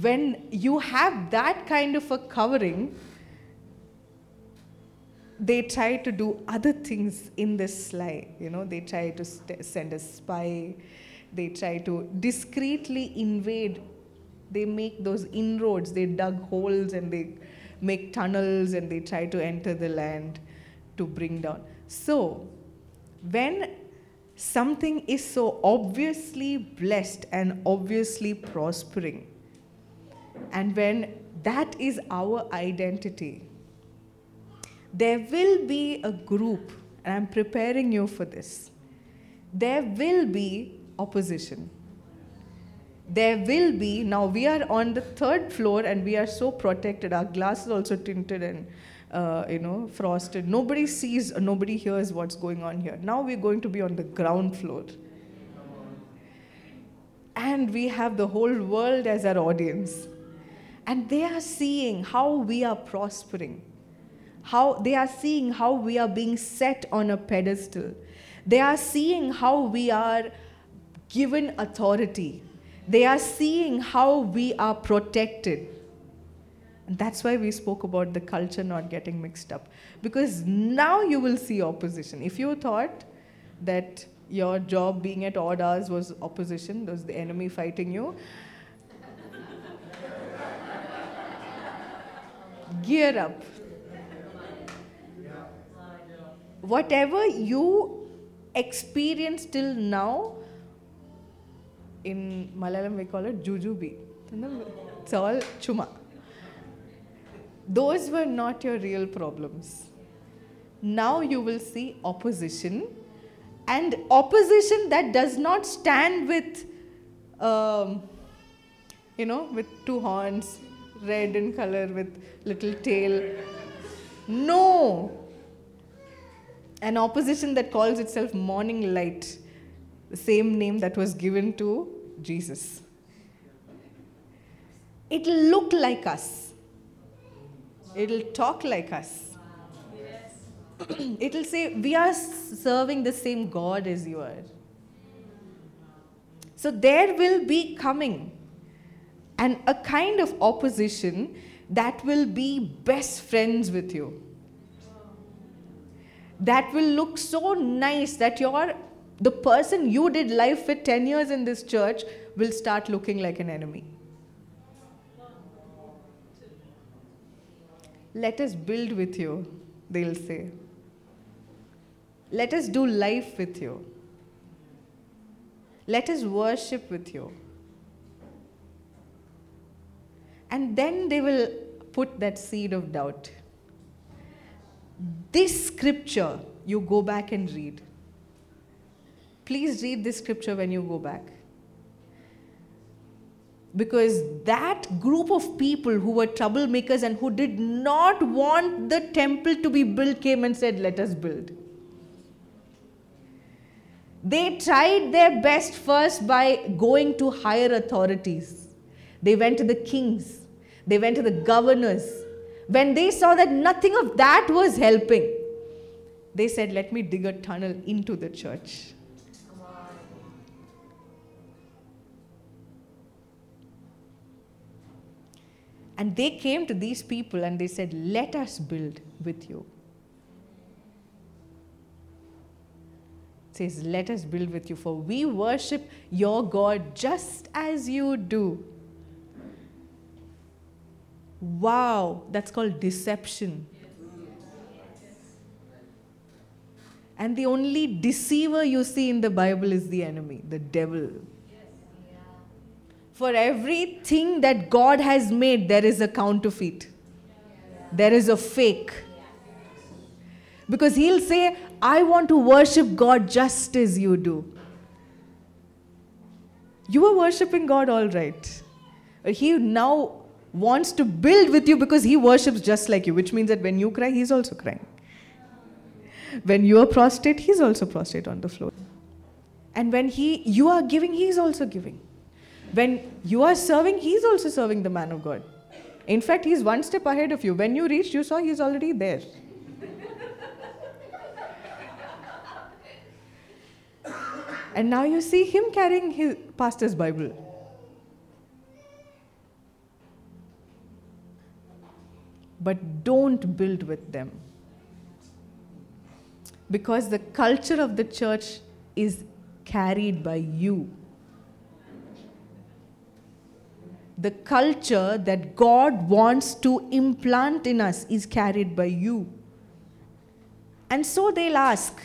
when you have that kind of a covering, they try to do other things in this sly. You know, they try to st- send a spy. They try to discreetly invade. They make those inroads. They dug holes and they make tunnels and they try to enter the land to bring down. So, when something is so obviously blessed and obviously prospering, and when that is our identity, there will be a group, and I'm preparing you for this. There will be opposition. There will be, now we are on the third floor and we are so protected. Our glass is also tinted and, uh, you know, frosted. Nobody sees, nobody hears what's going on here. Now we're going to be on the ground floor. And we have the whole world as our audience. And they are seeing how we are prospering. How they are seeing how we are being set on a pedestal. They are seeing how we are given authority. They are seeing how we are protected. And that's why we spoke about the culture not getting mixed up. Because now you will see opposition. If you thought that your job being at odd hours was opposition, was the enemy fighting you, gear up. Whatever you experience till now, in Malayalam we call it jujubi. It's all chuma. Those were not your real problems. Now you will see opposition, and opposition that does not stand with, um, you know, with two horns, red in color with little tail. No! An opposition that calls itself morning light, the same name that was given to Jesus. It'll look like us. It'll talk like us. It'll say, we are serving the same God as you are. So there will be coming. And a kind of opposition that will be best friends with you. That will look so nice that your the person you did life with ten years in this church will start looking like an enemy. Let us build with you, they'll say. Let us do life with you. Let us worship with you. And then they will put that seed of doubt. This scripture, you go back and read. Please read this scripture when you go back. Because that group of people who were troublemakers and who did not want the temple to be built came and said, let us build. They tried their best first by going to higher authorities. They went to the kings. They went to the governors. When they saw that nothing of that was helping, they said, let me dig a tunnel into the church. And they came to these people and they said, let us build with you. It says, let us build with you, for we worship your God just as you do. Wow, that's called deception. And the only deceiver you see in the Bible is the enemy, the devil. For everything that God has made, there is a counterfeit. There is a fake. Because he'll say, I want to worship God just as you do. You were worshipping God all right. He now wants to build with you because he worships just like you, which means that when you cry, he's also crying. When you are prostrate, he's also prostrate on the floor. And when he, you are giving, he's also giving. When you are serving, he's also serving the man of God. In fact, he's one step ahead of you. When you reached, you saw he's already there. And now you see him carrying his pastor's Bible. But don't build with them. Because the culture of the church is carried by you. The culture that God wants to implant in us is carried by you. And so they'll ask,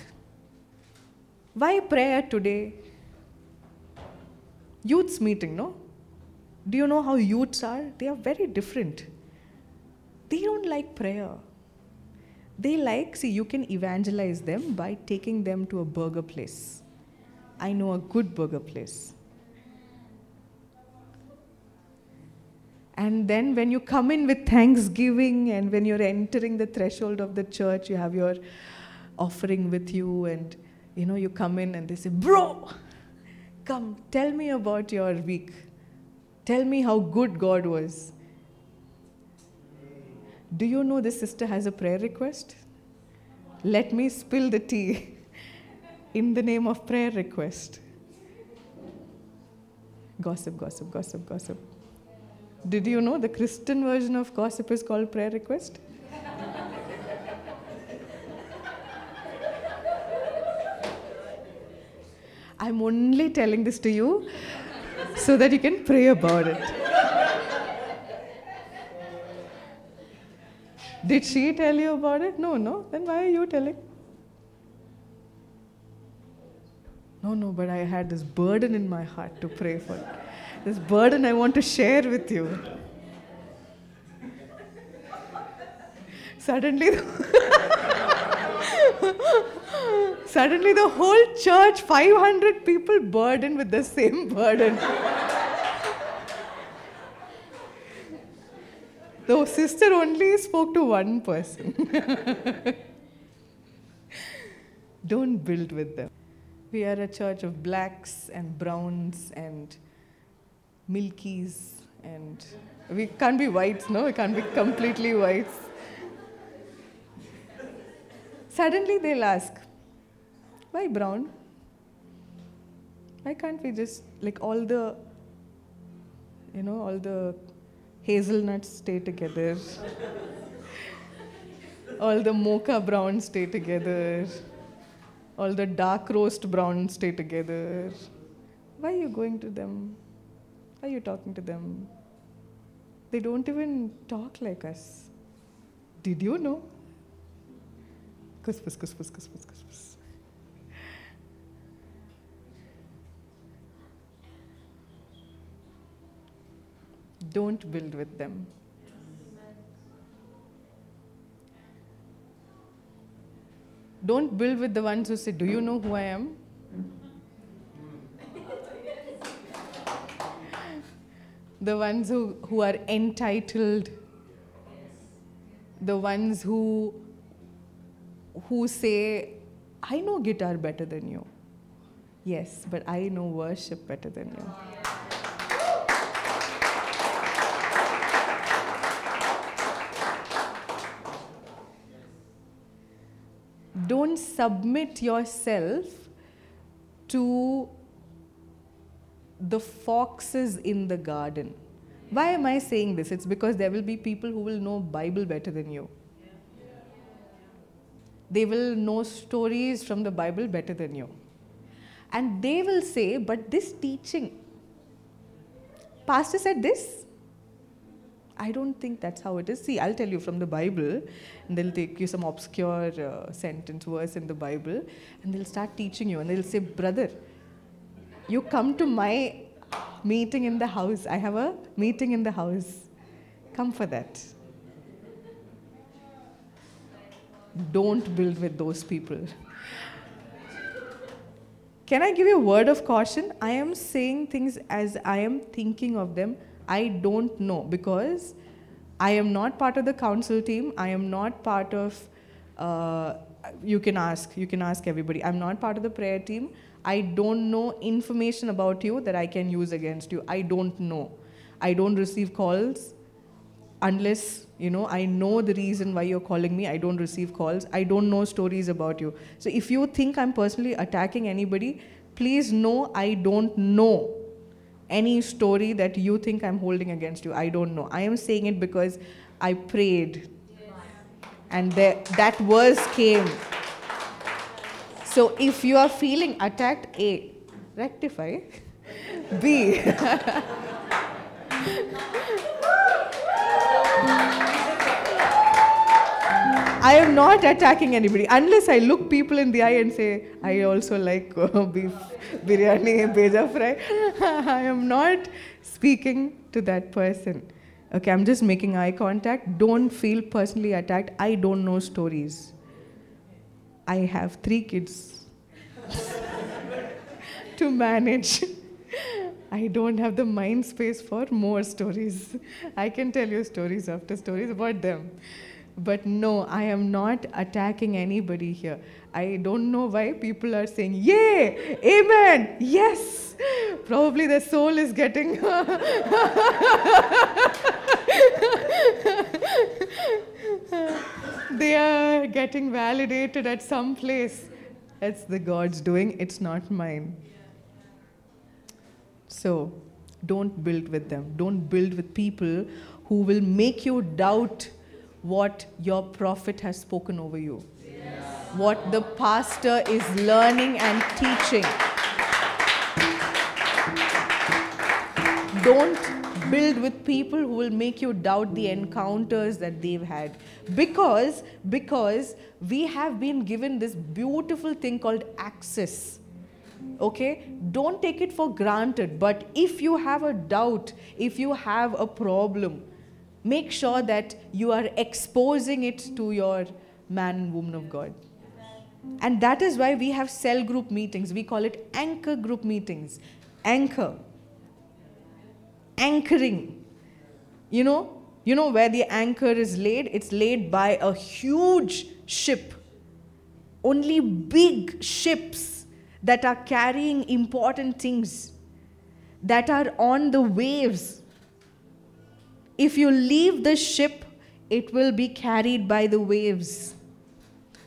why prayer today? Youth's meeting, no? Do you know how youths are? They are very different. They don't like prayer. They like, see, you can evangelize them by taking them to a burger place. I know a good burger place. And then when you come in with thanksgiving and when you're entering the threshold of the church, you have your offering with you and, you know, you come in and they say, bro, come, tell me about your week. Tell me how good God was. Do you know this sister has a prayer request? Let me spill the tea in the name of prayer request. Gossip, gossip, gossip, gossip. Did you know the Christian version of gossip is called prayer request? I'm only telling this to you so that you can pray about it. Did she tell you about it? No, no. Then why are you telling? No, no, but I had this burden in my heart to pray for it. This burden I want to share with you. Suddenly, the suddenly the whole church, five hundred people burdened with the same burden. The sister only spoke to one person. Don't build with them. We are a church of blacks and browns and milkies, and we can't be whites, no? We can't be completely whites. Suddenly they'll ask, why brown? Why can't we just, like all the, you know, all the hazelnuts stay together. All the mocha browns stay together. All the dark roast browns stay together. Why are you going to them? Why are you talking to them? They don't even talk like us. Did you know? Kus, kus, kus, kus, kus, kus, kus. Don't build with them. Don't build with the ones who say, do you know who I am? The ones who, who are entitled. The ones who, who say, I know guitar better than you. Yes, but I know worship better than you. Don't submit yourself to the foxes in the garden. Why am I saying this? It's because there will be people who will know Bible better than you. They will know stories from the Bible better than you. And they will say, but this teaching, pastor said this, I don't think that's how it is. See, I'll tell you from the Bible, and they'll take you some obscure uh, sentence, verse in the Bible, and they'll start teaching you, and they'll say, brother, you come to my meeting in the house. I have a meeting in the house. Come for that. Don't build with those people. Can I give you a word of caution? I am saying things as I am thinking of them. I don't know, because I am not part of the council team. I am not part of, uh, you can ask, you can ask everybody. I'm not part of the prayer team. I don't know information about you that I can use against you. I don't know. I don't receive calls unless, you know, I know the reason why you're calling me. I don't receive calls. I don't know stories about you. So if you think I'm personally attacking anybody, please know I don't know any story that you think I'm holding against you. I don't know. I am saying it because I prayed. Yes. And there, that verse came. So if you are feeling attacked, A, rectify. B, I am not attacking anybody, unless I look people in the eye and say, I also like uh, beef biryani, beja fry. I am not speaking to that person. Okay, I'm just making eye contact. Don't feel personally attacked. I don't know stories. I have three kids to manage. I don't have the mind space for more stories. I can tell you stories after stories about them. But no, I am not attacking anybody here. I don't know why people are saying, yay, amen, yes. Probably their soul is getting... They are getting validated at some place. That's the God's doing, it's not mine. So, don't build with them. Don't build with people who will make you doubt what your prophet has spoken over you. Yes. What the pastor is learning and teaching. Don't build with people who will make you doubt the encounters that they've had. Because, because we have been given this beautiful thing called access. Okay? Don't take it for granted. But if you have a doubt, if you have a problem, make sure that you are exposing it to your man and woman of God. And that is why we have cell group meetings. We call it anchor group meetings. Anchor. Anchoring. You know, you know where the anchor is laid? It's laid by a huge ship. Only big ships that are carrying important things, that are on the waves. If you leave the ship, it will be carried by the waves.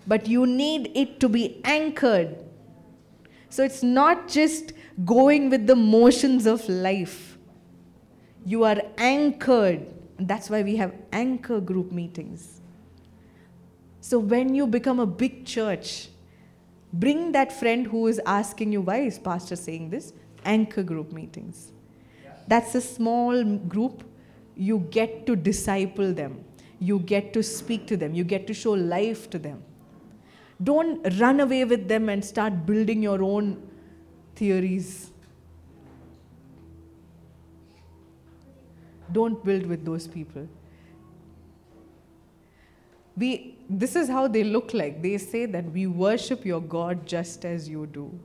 But you need it to be anchored. So it's not just going with the motions of life. You are anchored. That's why we have anchor group meetings. So when you become a big church, bring that friend who is asking you, why is pastor saying this? Anchor group meetings. That's a small group. You get to disciple them. You get to speak to them. You get to show life to them. Don't run away with them and start building your own theories. Don't build with those people. We, this is how they look like. They say that we worship your God just as you do.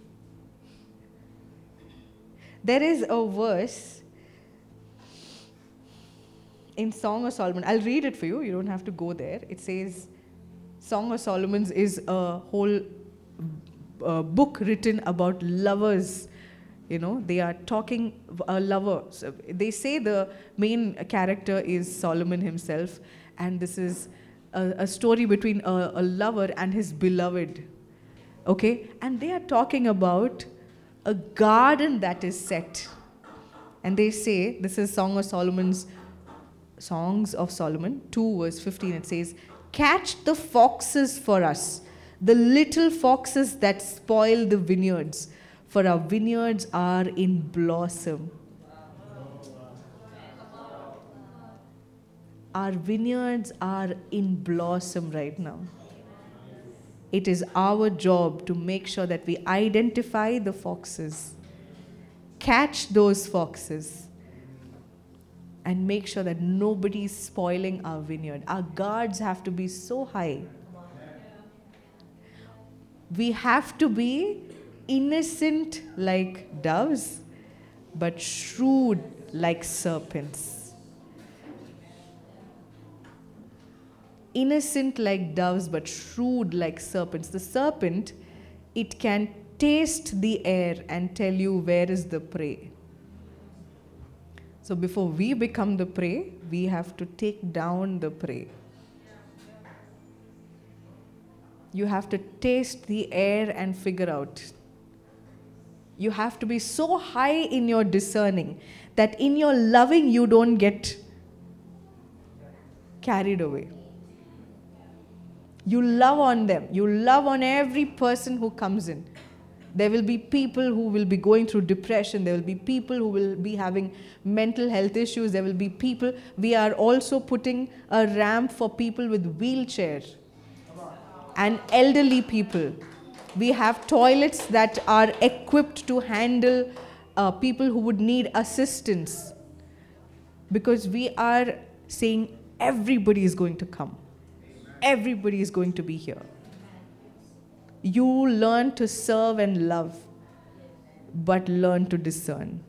There is a verse in Song of Solomon. I'll read it for you. You don't have to go there. It says, Song of Solomon is a whole uh, book written about lovers. You know, they are talking a lover. So they say the main character is Solomon himself. And this is a, a story between a, a lover and his beloved. Okay? And they are talking about a garden that is set. And they say, this is Song of Solomon's Songs of Solomon, two verse fifteen, it says, catch the foxes for us, the little foxes that spoil the vineyards, for our vineyards are in blossom. Our vineyards are in blossom right now. It is our job to make sure that we identify the foxes, catch those foxes, and make sure that nobody is spoiling our vineyard. Our guards have to be so high. We have to be innocent like doves, but shrewd like serpents. Innocent like doves, but shrewd like serpents. The serpent, it can taste the air and tell you where is the prey. So before we become the prey, we have to take down the prey. You have to taste the air and figure out. You have to be so high in your discerning that in your loving you don't get carried away. You love on them. You love on every person who comes in. There will be people who will be going through depression. There will be people who will be having mental health issues. There will be people. We are also putting a ramp for people with wheelchair and elderly people. We have toilets that are equipped to handle uh, people who would need assistance, because we are saying everybody is going to come. Everybody is going to be here. You learn to serve and love, but learn to discern.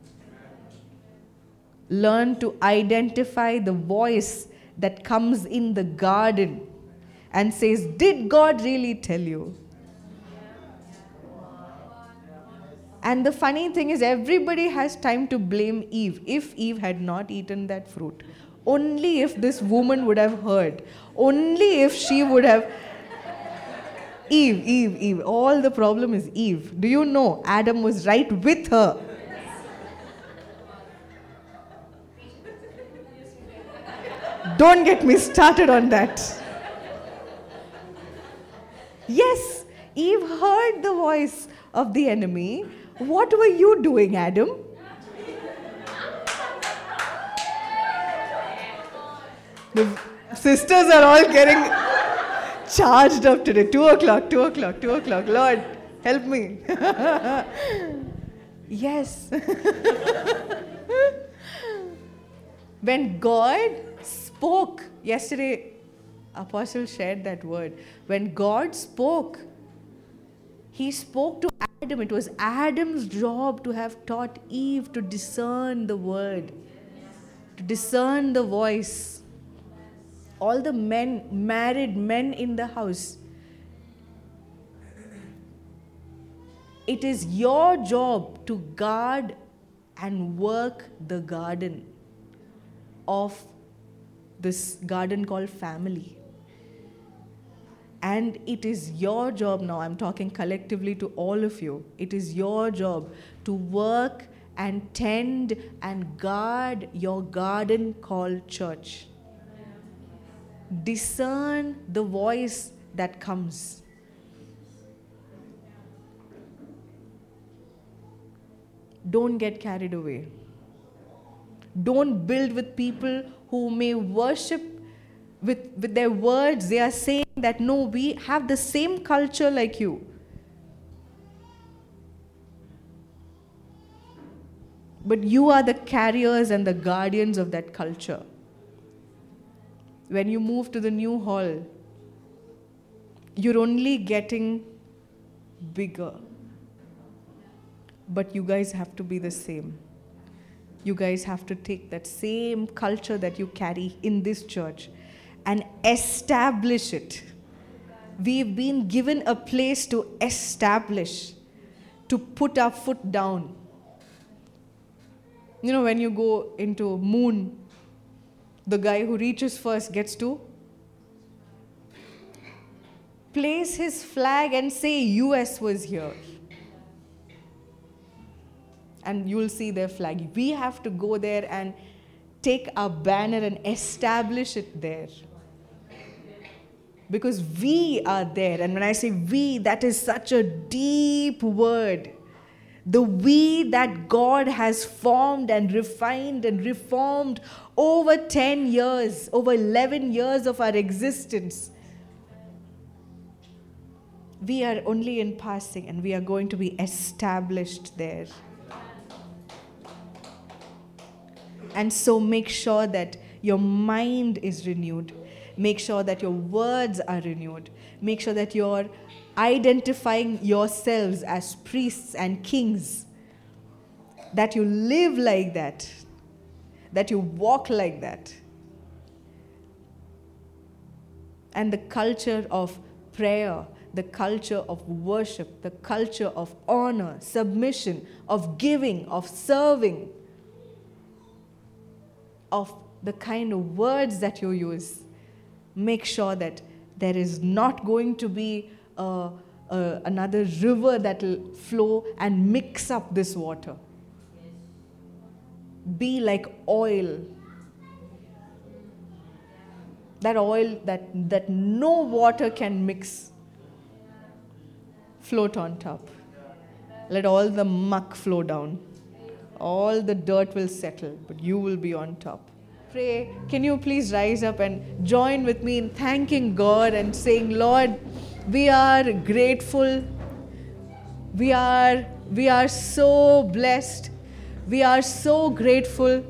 Learn to identify the voice that comes in the garden and says, did God really tell you? And the funny thing is, everybody has time to blame Eve. If Eve had not eaten that fruit, only if this woman would have heard, only if she would have... Eve, Eve, Eve. All the problem is Eve. Do you know Adam was right with her? Don't get me started on that. Yes, Eve heard the voice of the enemy. What were you doing, Adam? The sisters are all getting... charged up today. Two o'clock, two o'clock, two o'clock. Lord, help me. Yes. When God spoke, yesterday Apostle shared that word. When God spoke, He spoke to Adam. It was Adam's job to have taught Eve to discern the word, to discern the voice. All the men, married men in the house, it is your job to guard and work the garden of this garden called family. And it is your job now, I'm talking collectively to all of you, it is your job to work and tend and guard your garden called church. Discern the voice that comes. Don't get carried away. Don't build with people who may worship with, with their words. They are saying that, no, we have the same culture like you. But you are the carriers and the guardians of that culture. When you move to the new hall, you're only getting bigger. But you guys have to be the same. You guys have to take that same culture that you carry in this church and establish it. We've been given a place to establish, to put our foot down. You know, when you go into Moon, the guy who reaches first gets to place his flag and say U S was here. And you'll see their flag. We have to go there and take our banner and establish it there. Because we are there. And when I say we, that is such a deep word. the we that God has formed and refined and reformed over ten years, over eleven years of our existence. We are only in passing, and we are going to be established there. And so make sure that your mind is renewed. Make sure that your words are renewed. Make sure that you're identifying yourselves as priests and kings. That you live like that. That you walk like that. And the culture of prayer, the culture of worship, the culture of honor, submission, of giving, of serving, of the kind of words that you use. Make sure that there is not going to be uh, uh, another river that will flow and mix up this water. Be like oil. That oil that, that no water can mix. Float on top. Let all the muck flow down. All the dirt will settle, but you will be on top. Pray, can you please rise up and join with me in thanking God and saying, Lord, we are grateful. We are, we are so blessed. We are so grateful.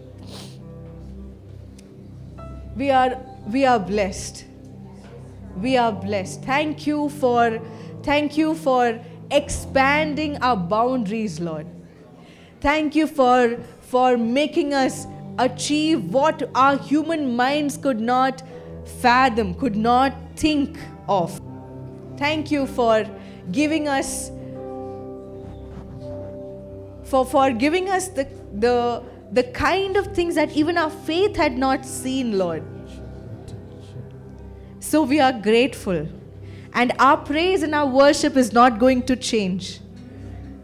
We are, we are blessed. We are blessed. Thank you for Thank you for expanding our boundaries, Lord. Thank you for, for making us achieve what our human minds could not fathom, could not think of. Thank you for giving us for, for giving us the, the, the kind of things that even our faith had not seen, Lord. So we are grateful. And our praise and our worship is not going to change.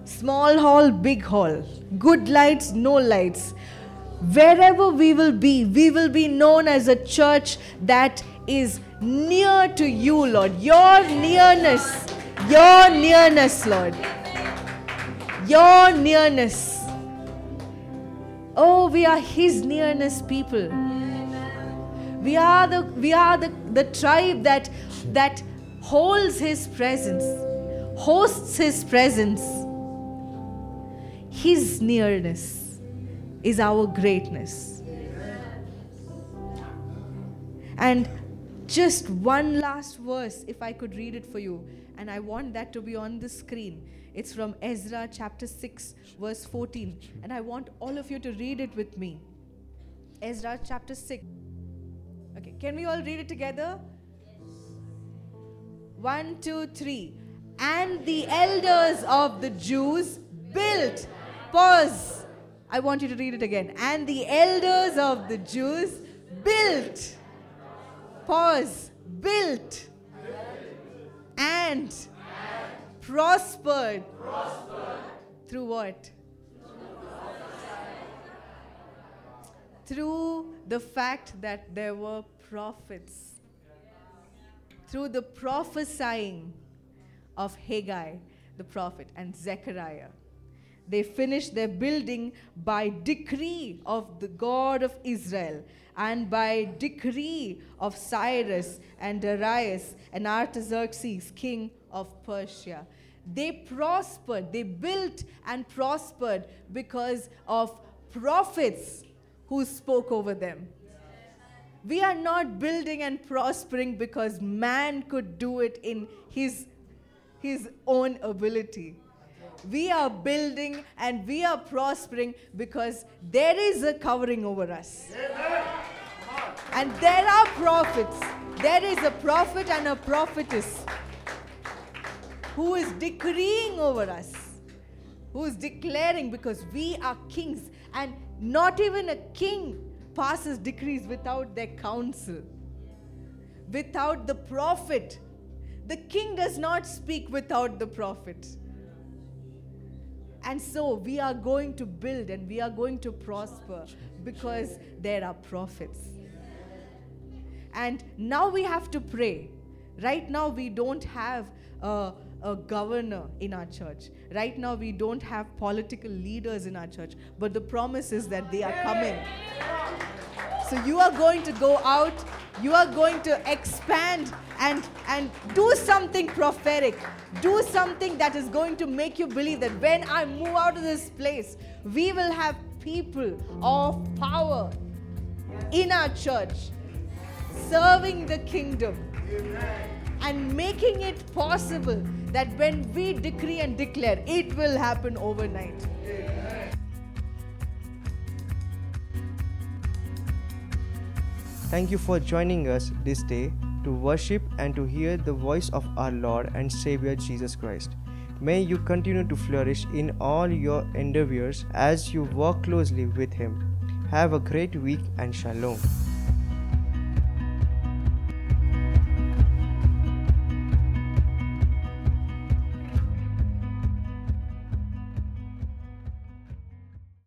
Small hall, big hall. Good lights, no lights. Wherever we will be, we will be known as a church that is near to you, Lord. Your nearness. Your nearness, Lord. Your nearness. Oh, we are His nearness people. We are the we are the, the tribe that that holds His presence, hosts His presence. His nearness is our greatness. And just one last verse, if I could read it for you, and I want that to be on the screen. It's from Ezra chapter six, verse fourteen, and I want all of you to read it with me. Ezra chapter six. Okay, can we all read it together? One, two, three. And the elders of the Jews built. Pause. I want you to read it again. And the elders of the Jews built. Pause. Built. And prospered. Through what? Through the fact that there were prophets. Through the prophesying of Haggai, the prophet, and Zechariah. They finished their building by decree of the God of Israel, and by decree of Cyrus and Darius and Artaxerxes, king of Persia. They prospered, they built and prospered because of prophets who spoke over them. We are not building and prospering because man could do it in his, his own ability. We are building and we are prospering because there is a covering over us. Amen. And there are prophets. There is a prophet and a prophetess who is decreeing over us, who is declaring, because we are kings, and not even a king passes decrees without their counsel, without the prophet. The king does not speak without the prophet. And so we are going to build and we are going to prosper because there are prophets. And now we have to pray. Right now we don't have uh, a governor in our church. Right now, we don't have political leaders in our church, but the promise is that they are coming. So you are going to go out, you are going to expand and, and do something prophetic. Do something that is going to make you believe that when I move out of this place, we will have people of power in our church serving the kingdom. Amen. And making it possible that when we decree and declare, it will happen overnight. Amen. Thank you for joining us this day to worship and to hear the voice of our Lord and Savior Jesus Christ. May you continue to flourish in all your endeavors as you work closely with Him. Have a great week and shalom.